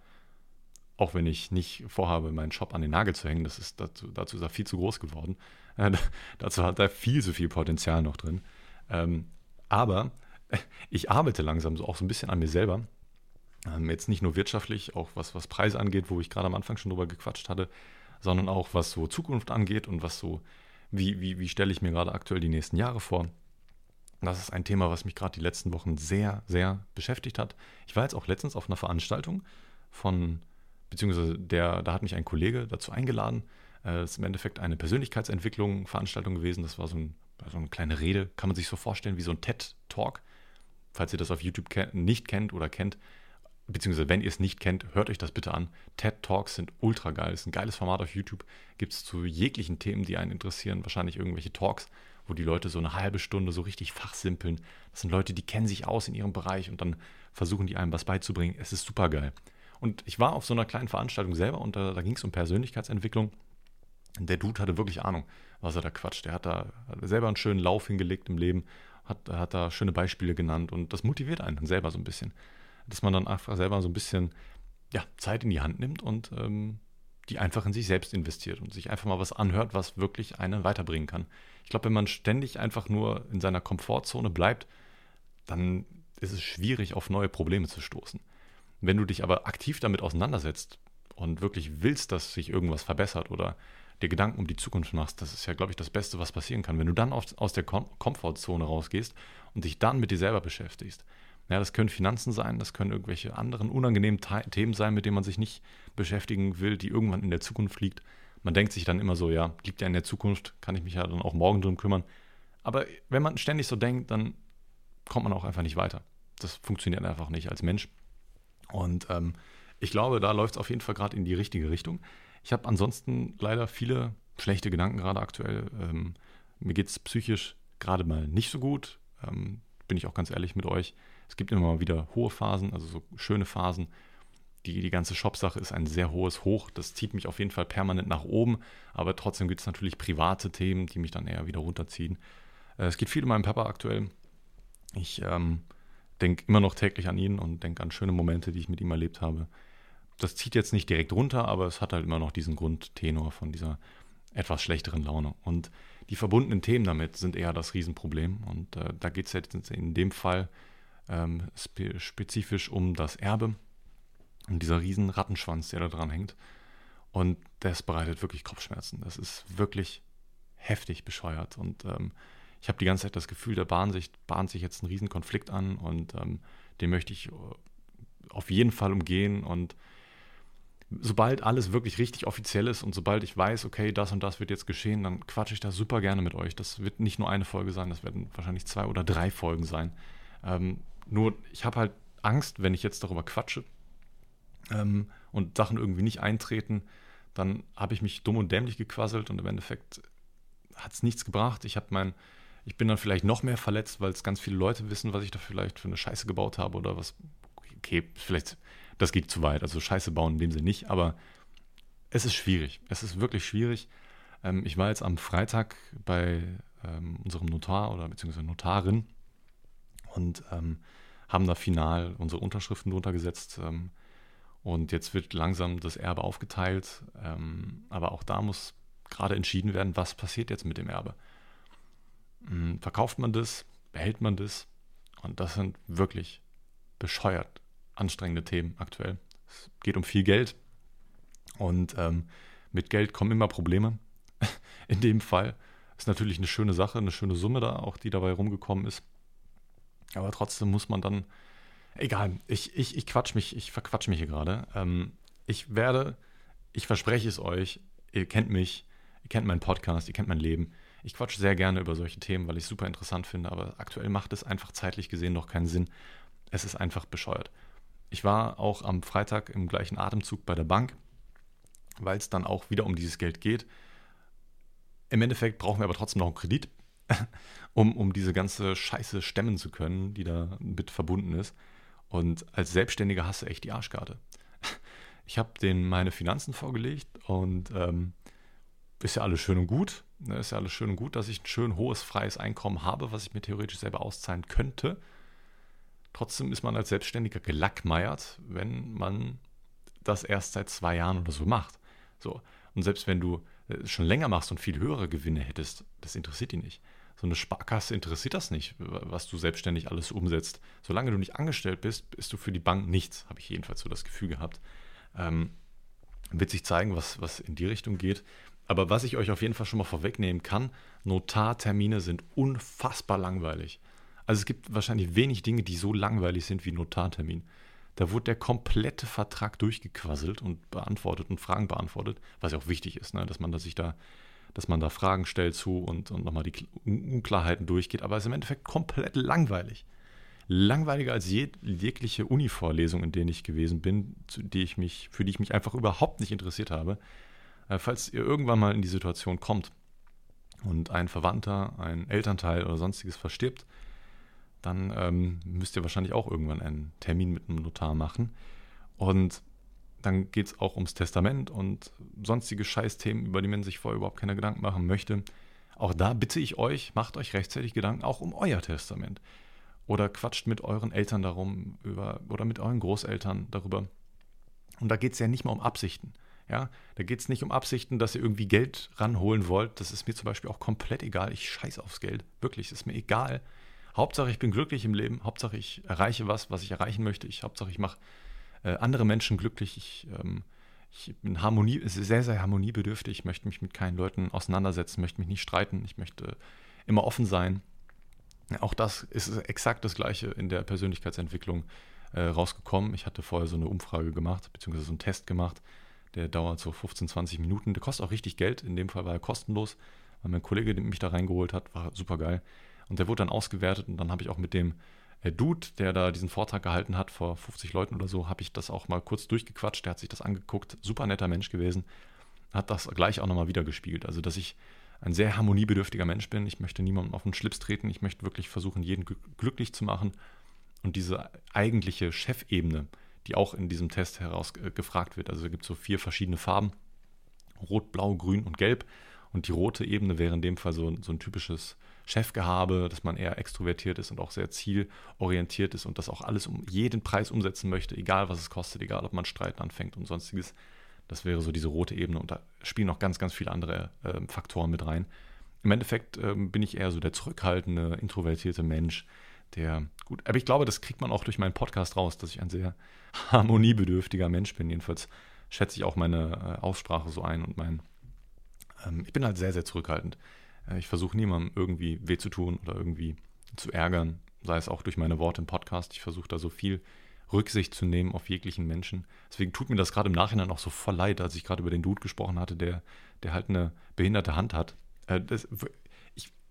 Auch wenn ich nicht vorhabe, meinen Shop an den Nagel zu hängen, das ist dazu, dazu ist er viel zu groß geworden. Äh, dazu hat er viel zu viel Potenzial noch drin. Ähm, aber ich arbeite langsam so auch so ein bisschen an mir selber. Ähm, jetzt nicht nur wirtschaftlich, auch was, was Preise angeht, wo ich gerade am Anfang schon drüber gequatscht hatte, sondern auch was so Zukunft angeht und was so, wie, wie, wie stelle ich mir gerade aktuell die nächsten Jahre vor. Das ist ein Thema, was mich gerade die letzten Wochen sehr, sehr beschäftigt hat. Ich war jetzt auch letztens auf einer Veranstaltung von, beziehungsweise der, da hat mich ein Kollege dazu eingeladen. Es ist im Endeffekt eine Persönlichkeitsentwicklung-Veranstaltung gewesen. Das war so, ein, so eine kleine Rede, kann man sich so vorstellen, wie so ein TED-Talk. Falls ihr das auf YouTube ke- nicht kennt oder kennt, beziehungsweise wenn ihr es nicht kennt, hört euch das bitte an. TED-Talks sind ultra geil. Das ist ein geiles Format auf YouTube. Gibt es zu jeglichen Themen, die einen interessieren, wahrscheinlich irgendwelche Talks, wo die Leute so eine halbe Stunde so richtig fachsimpeln. Das sind Leute, die kennen sich aus in ihrem Bereich und dann versuchen die einem was beizubringen. Es ist super geil. Und ich war auf so einer kleinen Veranstaltung selber und da, da ging es um Persönlichkeitsentwicklung. Der Dude hatte wirklich Ahnung, was er da quatscht. Der hat da selber einen schönen Lauf hingelegt im Leben, hat, hat da schöne Beispiele genannt und das motiviert einen dann selber so ein bisschen. Dass man dann einfach selber so ein bisschen ja, Zeit in die Hand nimmt und ähm, die einfach in sich selbst investiert und sich einfach mal was anhört, was wirklich einen weiterbringen kann. Ich glaube, wenn man ständig einfach nur in seiner Komfortzone bleibt, dann ist es schwierig, auf neue Probleme zu stoßen. Wenn du dich aber aktiv damit auseinandersetzt und wirklich willst, dass sich irgendwas verbessert oder dir Gedanken um die Zukunft machst, das ist ja, glaube ich, das Beste, was passieren kann. Wenn du dann aus, aus der Kom- Komfortzone rausgehst und dich dann mit dir selber beschäftigst, ja, das können Finanzen sein, das können irgendwelche anderen unangenehmen Te- Themen sein, mit denen man sich nicht beschäftigen will, die irgendwann in der Zukunft liegt. Man denkt sich dann immer so, ja, liegt ja in der Zukunft, kann ich mich ja dann auch morgen drum kümmern. Aber wenn man ständig so denkt, dann kommt man auch einfach nicht weiter. Das funktioniert einfach nicht als Mensch. Und ähm, ich glaube, da läuft es auf jeden Fall gerade in die richtige Richtung. Ich habe ansonsten leider viele schlechte Gedanken gerade aktuell. Ähm, mir geht es psychisch gerade mal nicht so gut. Ähm, bin ich auch ganz ehrlich mit euch. Es gibt immer mal wieder hohe Phasen, also so schöne Phasen. Die, die ganze Shop-Sache ist ein sehr hohes Hoch. Das zieht mich auf jeden Fall permanent nach oben. Aber trotzdem gibt es natürlich private Themen, die mich dann eher wieder runterziehen. Äh, es geht viel um meinen Papa aktuell. Ich ähm, denke immer noch täglich an ihn und denke an schöne Momente, die ich mit ihm erlebt habe. Das zieht jetzt nicht direkt runter, aber es hat halt immer noch diesen Grundtenor von dieser etwas schlechteren Laune. Und die verbundenen Themen damit sind eher das Riesenproblem. Und äh, da geht es jetzt in dem Fall ähm, spe- spezifisch um das Erbe. Und dieser riesen Rattenschwanz, der da dran hängt. Und das bereitet wirklich Kopfschmerzen. Das ist wirklich heftig bescheuert. Und ähm, ich habe die ganze Zeit das Gefühl, da bahnt sich, bahnt sich jetzt ein riesen Konflikt an. Und ähm, den möchte ich auf jeden Fall umgehen. Und sobald alles wirklich richtig offiziell ist und sobald ich weiß, okay, das und das wird jetzt geschehen, dann quatsche ich da super gerne mit euch. Das wird nicht nur eine Folge sein, das werden wahrscheinlich zwei oder drei Folgen sein. Ähm, nur ich habe halt Angst, wenn ich jetzt darüber quatsche, und Sachen irgendwie nicht eintreten, dann habe ich mich dumm und dämlich gequasselt und im Endeffekt hat es nichts gebracht. Ich habe mein, ich bin dann vielleicht noch mehr verletzt, weil es ganz viele Leute wissen, was ich da vielleicht für eine Scheiße gebaut habe oder was. Okay, vielleicht, das geht zu weit, also Scheiße bauen in dem Sinne nicht, aber es ist schwierig. Es ist wirklich schwierig. Ich war jetzt am Freitag bei unserem Notar oder beziehungsweise Notarin und haben da final unsere Unterschriften drunter gesetzt. Und jetzt wird langsam das Erbe aufgeteilt, ähm, aber auch da muss gerade entschieden werden, was passiert jetzt mit dem Erbe. Hm, verkauft man das? Behält man das? Und das sind wirklich bescheuert anstrengende Themen aktuell. Es geht um viel Geld und ähm, mit Geld kommen immer Probleme. In dem Fall ist natürlich eine schöne Sache, eine schöne Summe da auch, die dabei rumgekommen ist. Aber trotzdem muss man dann, egal, ich, ich, ich quatsch mich, ich verquatsch mich hier gerade. Ähm, ich werde, ich verspreche es euch, ihr kennt mich, ihr kennt meinen Podcast, ihr kennt mein Leben. Ich quatsche sehr gerne über solche Themen, weil ich es super interessant finde, aber aktuell macht es einfach zeitlich gesehen noch keinen Sinn. Es ist einfach bescheuert. Ich war auch am Freitag im gleichen Atemzug bei der Bank, weil es dann auch wieder um dieses Geld geht. Im Endeffekt brauchen wir aber trotzdem noch einen Kredit, um, um diese ganze Scheiße stemmen zu können, die da mit verbunden ist. Und als Selbstständiger hast du echt die Arschkarte. Ich habe denen meine Finanzen vorgelegt und ähm, ist ja alles schön und gut. Ist ja alles schön und gut, dass ich ein schön hohes, freies Einkommen habe, was ich mir theoretisch selber auszahlen könnte. Trotzdem ist man als Selbstständiger gelackmeiert, wenn man das erst seit zwei Jahren oder so macht. So. Und selbst wenn du schon länger machst und viel höhere Gewinne hättest, das interessiert die nicht. So eine Sparkasse interessiert das nicht, was du selbstständig alles umsetzt. Solange du nicht angestellt bist, bist du für die Bank nichts, habe ich jedenfalls so das Gefühl gehabt. Ähm, wird sich zeigen, was, was in die Richtung geht. Aber was ich euch auf jeden Fall schon mal vorwegnehmen kann, Notartermine sind unfassbar langweilig. Also es gibt wahrscheinlich wenig Dinge, die so langweilig sind wie Notartermin. Da wurde der komplette Vertrag durchgequasselt und beantwortet und Fragen beantwortet, was ja auch wichtig ist, ne? dass man dass sich da, dass man da Fragen stellt zu und, und nochmal die Unklarheiten durchgeht. Aber es ist im Endeffekt komplett langweilig. Langweiliger als jeg- jegliche Uni-Vorlesung, in denen ich gewesen bin, zu die ich mich, für die ich mich einfach überhaupt nicht interessiert habe. Falls ihr irgendwann mal in die Situation kommt und ein Verwandter, ein Elternteil oder sonstiges verstirbt, dann ähm, müsst ihr wahrscheinlich auch irgendwann einen Termin mit einem Notar machen. Und dann geht es auch ums Testament und sonstige Scheißthemen, über die man sich vorher überhaupt keine Gedanken machen möchte. Auch da bitte ich euch, macht euch rechtzeitig Gedanken auch um euer Testament. Oder quatscht mit euren Eltern darum über, oder mit euren Großeltern darüber. Und da geht es ja nicht mal um Absichten. Ja, da geht es nicht um Absichten, dass ihr irgendwie Geld ranholen wollt. Das ist mir zum Beispiel auch komplett egal. Ich scheiße aufs Geld. Wirklich, es ist mir egal. Hauptsache, ich bin glücklich im Leben. Hauptsache, ich erreiche was, was ich erreichen möchte. Ich, Hauptsache, ich mache äh, andere Menschen glücklich. Ich, ähm, ich bin Harmonie, sehr, sehr harmoniebedürftig. Ich möchte mich mit keinen Leuten auseinandersetzen, möchte mich nicht streiten. Ich möchte immer offen sein. Auch das ist exakt das Gleiche in der Persönlichkeitsentwicklung äh, rausgekommen. Ich hatte vorher so eine Umfrage gemacht, beziehungsweise so einen Test gemacht. Der dauert so fünfzehn, zwanzig Minuten. Der kostet auch richtig Geld. In dem Fall war er kostenlos, weil mein Kollege, der mich da reingeholt hat, war super geil. Und der wurde dann ausgewertet und dann habe ich auch mit dem Dude, der da diesen Vortrag gehalten hat, vor fünfzig Leuten oder so, habe ich das auch mal kurz durchgequatscht. Der hat sich das angeguckt. Super netter Mensch gewesen. Hat das gleich auch nochmal wiedergespiegelt. Also, dass ich ein sehr harmoniebedürftiger Mensch bin. Ich möchte niemandem auf den Schlips treten. Ich möchte wirklich versuchen, jeden glücklich zu machen. Und diese eigentliche Chefebene, die auch in diesem Test heraus äh, gefragt wird. Also es gibt so vier verschiedene Farben, Rot, Blau, Grün und Gelb. Und die rote Ebene wäre in dem Fall so, so ein typisches Chefgehabe, dass man eher extrovertiert ist und auch sehr zielorientiert ist und das auch alles um jeden Preis umsetzen möchte, egal was es kostet, egal ob man Streit anfängt und sonstiges. Das wäre so diese rote Ebene und da spielen noch ganz, ganz viele andere äh, Faktoren mit rein. Im Endeffekt äh, bin ich eher so der zurückhaltende, introvertierte Mensch, der, gut, aber ich glaube, das kriegt man auch durch meinen Podcast raus, dass ich ein sehr harmoniebedürftiger Mensch bin. Jedenfalls schätze ich auch meine äh, Aussprache so ein und mein, ähm, ich bin halt sehr, sehr zurückhaltend. Äh, ich versuche niemandem irgendwie weh zu tun oder irgendwie zu ärgern, sei es auch durch meine Worte im Podcast. Ich versuche da so viel Rücksicht zu nehmen auf jeglichen Menschen. Deswegen tut mir das gerade im Nachhinein auch so voll leid, als ich gerade über den Dude gesprochen hatte, der, der halt eine behinderte Hand hat. Äh, das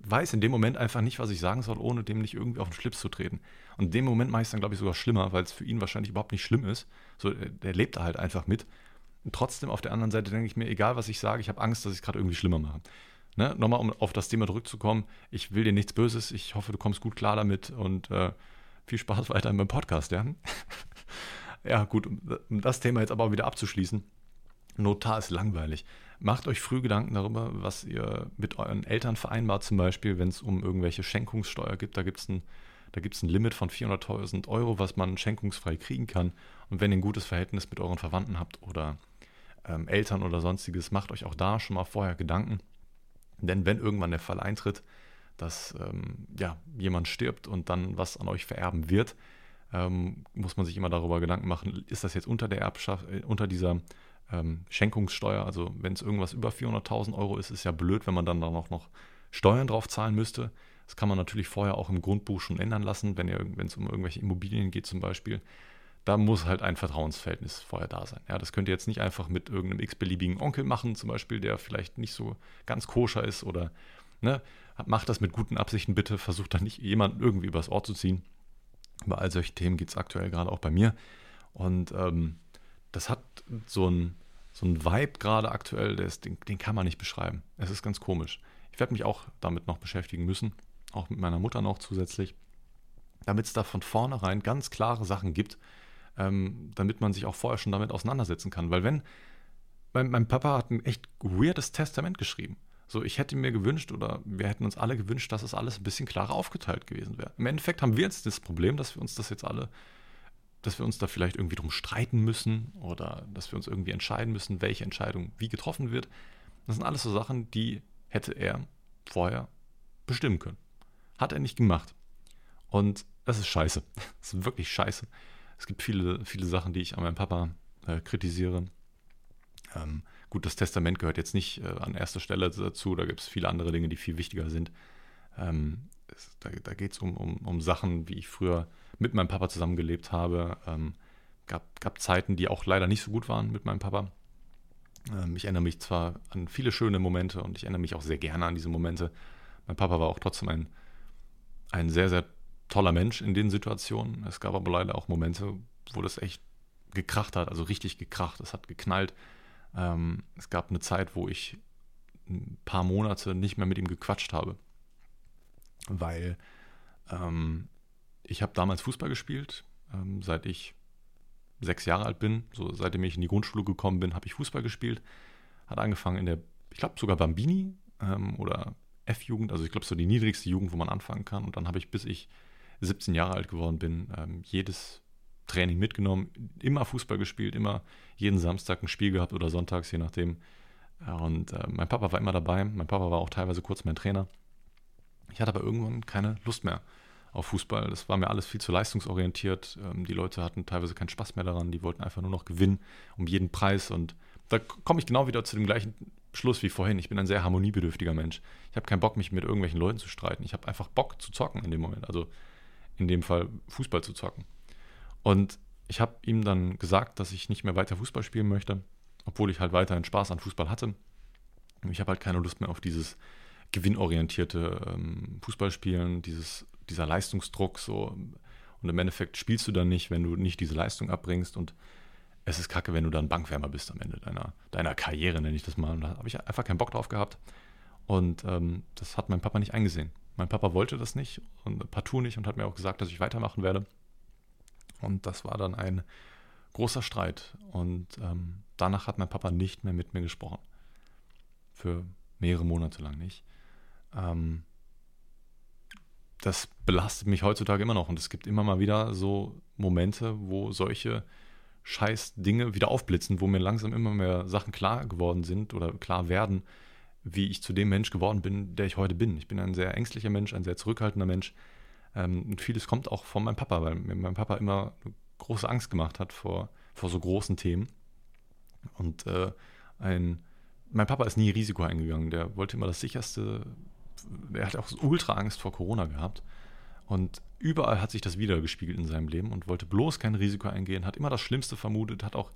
weiß in dem Moment einfach nicht, was ich sagen soll, ohne dem nicht irgendwie auf den Schlips zu treten. Und in dem Moment mache ich es dann, glaube ich, sogar schlimmer, weil es für ihn wahrscheinlich überhaupt nicht schlimm ist. So, der lebt da halt einfach mit. Und trotzdem auf der anderen Seite denke ich mir, egal was ich sage, ich habe Angst, dass ich es gerade irgendwie schlimmer mache. Ne? Nochmal, um auf das Thema zurückzukommen, ich will dir nichts Böses, ich hoffe, du kommst gut klar damit und äh, viel Spaß weiter in meinem Podcast, ja? Ja, gut, um das Thema jetzt aber wieder abzuschließen. Notar ist langweilig. Macht euch früh Gedanken darüber, was ihr mit euren Eltern vereinbart, zum Beispiel, wenn es um irgendwelche Schenkungssteuer gibt. Da gibt es ein, da gibt's ein Limit von vierhunderttausend Euro, was man schenkungsfrei kriegen kann. Und wenn ihr ein gutes Verhältnis mit euren Verwandten habt oder ähm, Eltern oder sonstiges, macht euch auch da schon mal vorher Gedanken. Denn wenn irgendwann der Fall eintritt, dass ähm, ja, jemand stirbt und dann was an euch vererben wird, ähm, muss man sich immer darüber Gedanken machen, ist das jetzt unter der Erbschaft, unter dieser ähm, Schenkungssteuer, also wenn es irgendwas über vierhunderttausend Euro ist, ist ja blöd, wenn man dann da noch, noch Steuern drauf zahlen müsste. Das kann man natürlich vorher auch im Grundbuch schon ändern lassen, wenn es um irgendwelche Immobilien geht zum Beispiel. Da muss halt ein Vertrauensverhältnis vorher da sein. Ja, das könnt ihr jetzt nicht einfach mit irgendeinem x-beliebigen Onkel machen, zum Beispiel, der vielleicht nicht so ganz koscher ist oder ne, macht das mit guten Absichten bitte, versucht da nicht jemanden irgendwie übers Ohr zu ziehen. Über all solche Themen geht es aktuell gerade auch bei mir. Und ähm, das hat so ein, so ein Vibe gerade aktuell, der ist, den, den kann man nicht beschreiben. Es ist ganz komisch. Ich werde mich auch damit noch beschäftigen müssen, auch mit meiner Mutter noch zusätzlich, damit es da von vornherein ganz klare Sachen gibt, ähm, damit man sich auch vorher schon damit auseinandersetzen kann. Weil wenn, mein, mein Papa hat ein echt weirdes Testament geschrieben. So, ich hätte mir gewünscht oder wir hätten uns alle gewünscht, dass es alles ein bisschen klarer aufgeteilt gewesen wäre. Im Endeffekt haben wir jetzt das Problem, dass wir uns das jetzt alle, dass wir uns da vielleicht irgendwie drum streiten müssen oder dass wir uns irgendwie entscheiden müssen, welche Entscheidung wie getroffen wird. Das sind alles so Sachen, die hätte er vorher bestimmen können. Hat er nicht gemacht. Und das ist scheiße. Das ist wirklich scheiße. Es gibt viele, viele Sachen, die ich an meinem Papa äh, kritisiere. Ähm, gut, das Testament gehört jetzt nicht äh, an erster Stelle dazu. Da gibt es viele andere Dinge, die viel wichtiger sind. Ähm, es, da da geht es um, um, um Sachen, wie ich früher mit meinem Papa zusammengelebt habe. Ähm, gab, gab Zeiten, die auch leider nicht so gut waren mit meinem Papa. Ähm, ich erinnere mich zwar an viele schöne Momente und ich erinnere mich auch sehr gerne an diese Momente. Mein Papa war auch trotzdem ein, ein sehr, sehr toller Mensch in den Situationen. Es gab aber leider auch Momente, wo das echt gekracht hat, also richtig gekracht. Es hat geknallt. Ähm, es gab eine Zeit, wo ich ein paar Monate nicht mehr mit ihm gequatscht habe, weil ähm, ich habe damals Fußball gespielt, ähm, seit ich sechs Jahre alt bin. So, seitdem ich in die Grundschule gekommen bin, habe ich Fußball gespielt. Hat angefangen in der, ich glaube sogar Bambini ähm, oder F-Jugend, also ich glaube so die niedrigste Jugend, wo man anfangen kann. Und dann habe ich, bis ich siebzehn Jahre alt geworden bin, ähm, jedes Training mitgenommen, immer Fußball gespielt, immer jeden Samstag ein Spiel gehabt oder sonntags, je nachdem. Und äh, mein Papa war immer dabei. Mein Papa war auch teilweise kurz mein Trainer. Ich hatte aber irgendwann keine Lust mehr auf Fußball. Das war mir alles viel zu leistungsorientiert. Ähm, die Leute hatten teilweise keinen Spaß mehr daran. Die wollten einfach nur noch gewinnen um jeden Preis. Und da komme ich genau wieder zu dem gleichen Schluss wie vorhin. Ich bin ein sehr harmoniebedürftiger Mensch. Ich habe keinen Bock, mich mit irgendwelchen Leuten zu streiten. Ich habe einfach Bock zu zocken in dem Moment. Also in dem Fall Fußball zu zocken. Und ich habe ihm dann gesagt, dass ich nicht mehr weiter Fußball spielen möchte, obwohl ich halt weiterhin Spaß an Fußball hatte. Ich habe halt keine Lust mehr auf dieses gewinnorientierte ähm, Fußballspielen, dieses, dieser Leistungsdruck. So. Und im Endeffekt spielst du dann nicht, wenn du nicht diese Leistung abbringst. Und es ist kacke, wenn du dann Bankwärmer bist am Ende deiner, deiner Karriere, nenne ich das mal. Und da habe ich einfach keinen Bock drauf gehabt. Und ähm, das hat mein Papa nicht eingesehen. Mein Papa wollte das nicht und partout nicht und hat mir auch gesagt, dass ich weitermachen werde. Und das war dann ein großer Streit. Und ähm, danach hat mein Papa nicht mehr mit mir gesprochen. Für mehrere Monate lang nicht. Ähm, das belastet mich heutzutage immer noch. Und es gibt immer mal wieder so Momente, wo solche scheiß Dinge wieder aufblitzen, wo mir langsam immer mehr Sachen klar geworden sind oder klar werden, wie ich zu dem Mensch geworden bin, der ich heute bin. Ich bin ein sehr ängstlicher Mensch, ein sehr zurückhaltender Mensch. Und vieles kommt auch von meinem Papa, weil mir mein Papa immer eine große Angst gemacht hat vor, vor so großen Themen. Und äh, ein, mein Papa ist nie Risiko eingegangen. Der wollte immer das Sicherste. Er hat auch ultra Angst vor Corona gehabt. Und überall hat sich das wiedergespiegelt in seinem Leben und wollte bloß kein Risiko eingehen, hat immer das Schlimmste vermutet, hat auch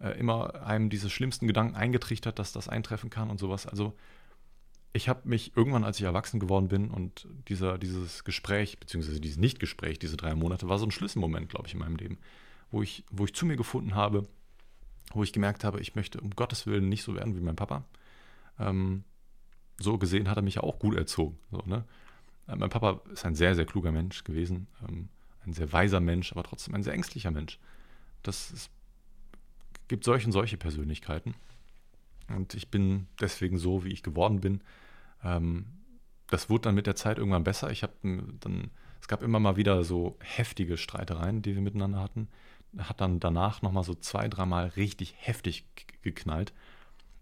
äh, immer einem diese schlimmsten Gedanken eingetrichtert, dass das eintreffen kann und sowas. Also ich habe mich irgendwann, als ich erwachsen geworden bin und dieser, dieses Gespräch, beziehungsweise dieses Nicht-Gespräch, diese drei Monate, war so ein Schlüsselmoment, glaube ich, in meinem Leben, wo ich, wo ich zu mir gefunden habe, wo ich gemerkt habe, ich möchte um Gottes Willen nicht so werden wie mein Papa. Ähm, so gesehen hat er mich ja auch gut erzogen. So, ne? Mein Papa ist ein sehr, sehr kluger Mensch gewesen, ähm, ein sehr weiser Mensch, aber trotzdem ein sehr ängstlicher Mensch. Das ist, gibt solche und solche Persönlichkeiten. Und ich bin deswegen so, wie ich geworden bin. Ähm, das wurde dann mit der Zeit irgendwann besser. Ich habe dann, es gab immer mal wieder so heftige Streitereien, die wir miteinander hatten. Hat dann danach nochmal so zwei, dreimal richtig heftig k- geknallt.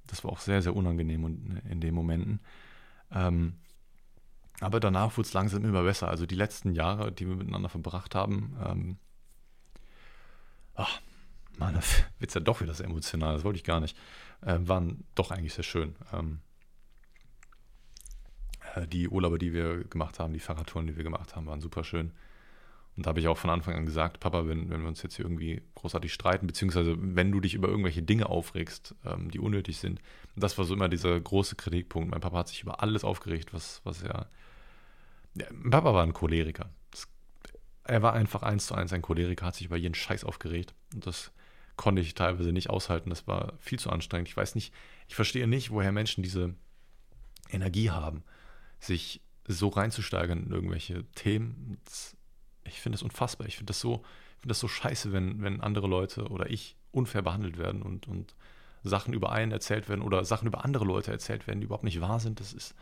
Das war auch sehr, sehr unangenehm in, in den Momenten. Ähm, aber danach wurde es langsam immer besser. Also die letzten Jahre, die wir miteinander verbracht haben, ähm, ach, Mann, da wird es ja doch wieder sehr emotional, das wollte ich gar nicht. Äh, waren doch eigentlich sehr schön. Ähm, die Urlaube, die wir gemacht haben, die Fahrradtouren, die wir gemacht haben, waren super schön. Und da habe ich auch von Anfang an gesagt, Papa, wenn, wenn wir uns jetzt hier irgendwie großartig streiten, beziehungsweise wenn du dich über irgendwelche Dinge aufregst, ähm, die unnötig sind, das war so immer dieser große Kritikpunkt. Mein Papa hat sich über alles aufgeregt, was, was er... Ja, mein Papa war ein Choleriker. Das, er war einfach eins zu eins ein Choleriker, hat sich über jeden Scheiß aufgeregt. Und das konnte ich teilweise nicht aushalten. Das war viel zu anstrengend. Ich weiß nicht, ich verstehe nicht, woher Menschen diese Energie haben, sich so reinzusteigern in irgendwelche Themen. Das, ich finde das unfassbar. Ich finde das so, ich finde das so scheiße, wenn, wenn andere Leute oder ich unfair behandelt werden und, und Sachen über einen erzählt werden oder Sachen über andere Leute erzählt werden, die überhaupt nicht wahr sind. Das ist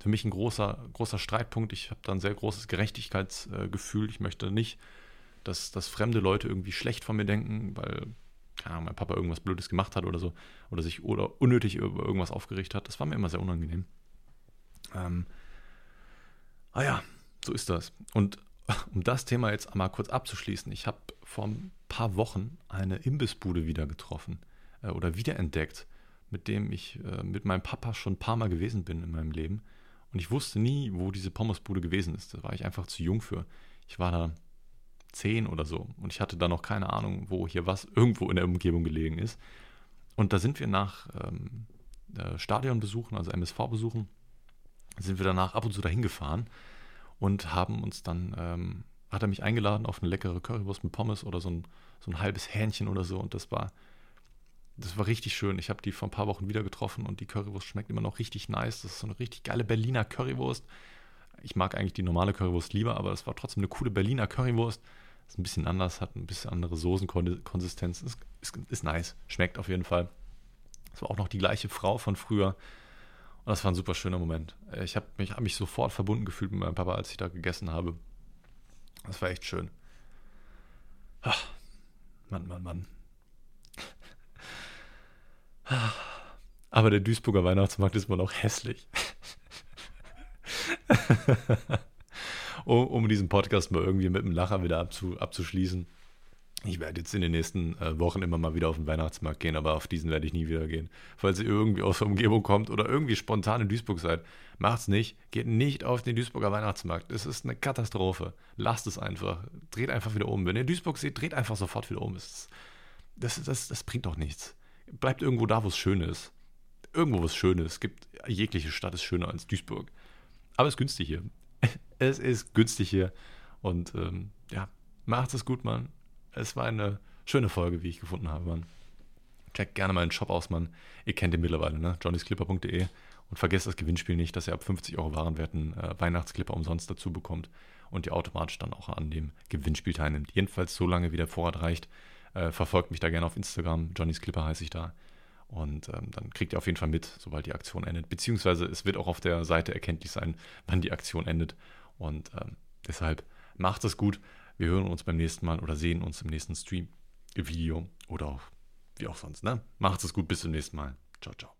für mich ein großer, großer Streitpunkt. Ich habe da ein sehr großes Gerechtigkeitsgefühl. Ich möchte nicht, dass, dass fremde Leute irgendwie schlecht von mir denken, weil, keine Ahnung, mein Papa irgendwas Blödes gemacht hat oder so oder sich oder unnötig über irgendwas aufgeregt hat. Das war mir immer sehr unangenehm. Ähm, ah ja, so ist das. Und um das Thema jetzt einmal kurz abzuschließen, ich habe vor ein paar Wochen eine Imbissbude wieder getroffen äh, oder wiederentdeckt, mit dem ich äh, mit meinem Papa schon ein paar Mal gewesen bin in meinem Leben. Und ich wusste nie, wo diese Pommesbude gewesen ist. Da war ich einfach zu jung für. Ich war da zehn oder so und ich hatte da noch keine Ahnung, wo hier was irgendwo in der Umgebung gelegen ist. Und da sind wir nach ähm, Stadionbesuchen, also M S V-Besuchen, sind wir danach ab und zu dahin gefahren. Und haben uns dann, ähm, hat er mich eingeladen auf eine leckere Currywurst mit Pommes oder so ein, so ein halbes Hähnchen oder so. Und das war, das war richtig schön. Ich habe die vor ein paar Wochen wieder getroffen und die Currywurst schmeckt immer noch richtig nice. Das ist so eine richtig geile Berliner Currywurst. Ich mag eigentlich die normale Currywurst lieber, aber das war trotzdem eine coole Berliner Currywurst. Ist ein bisschen anders, hat ein bisschen andere Soßenkonsistenz. Ist, ist, ist nice, schmeckt auf jeden Fall. Das war auch noch die gleiche Frau von früher. Und das war ein super schöner Moment. Ich habe mich, hab mich sofort verbunden gefühlt mit meinem Papa, als ich da gegessen habe. Das war echt schön. Ach, Mann, Mann, Mann. Aber der Duisburger Weihnachtsmarkt ist wohl auch hässlich. um, um diesen Podcast mal irgendwie mit einem Lacher wieder abzu, abzuschließen. Ich werde jetzt in den nächsten Wochen immer mal wieder auf den Weihnachtsmarkt gehen, aber auf diesen werde ich nie wieder gehen. Falls ihr irgendwie aus der Umgebung kommt oder irgendwie spontan in Duisburg seid, macht's nicht. Geht nicht auf den Duisburger Weihnachtsmarkt. Es ist eine Katastrophe. Lasst es einfach. Dreht einfach wieder um. Wenn ihr Duisburg seht, dreht einfach sofort wieder um. Das, das, das, das bringt doch nichts. Bleibt irgendwo da, wo es schön ist. Irgendwo, wo es schön ist. Es gibt, jegliche Stadt ist schöner als Duisburg. Aber es ist günstig hier. Es ist günstig hier. Und ähm, ja, macht's es gut, Mann. Es war eine schöne Folge, wie ich gefunden habe, Mann. Checkt gerne meinen Shop aus, Mann. Ihr kennt den mittlerweile, ne? johnnys clipper punkt de. Und vergesst das Gewinnspiel nicht, dass ihr ab fünfzig Euro Warenwerten äh, Weihnachtsclipper umsonst dazu bekommt und ihr automatisch dann auch an dem Gewinnspiel teilnimmt. Jedenfalls so lange, wie der Vorrat reicht. Äh, verfolgt mich da gerne auf Instagram. johnnysclipper heiße ich da. Und ähm, dann kriegt ihr auf jeden Fall mit, sobald die Aktion endet. Beziehungsweise es wird auch auf der Seite erkenntlich sein, wann die Aktion endet. Und ähm, deshalb macht es gut. Wir hören uns beim nächsten Mal oder sehen uns im nächsten Stream, Video oder auch wie auch sonst. Ne? Macht's es gut, bis zum nächsten Mal. Ciao, ciao.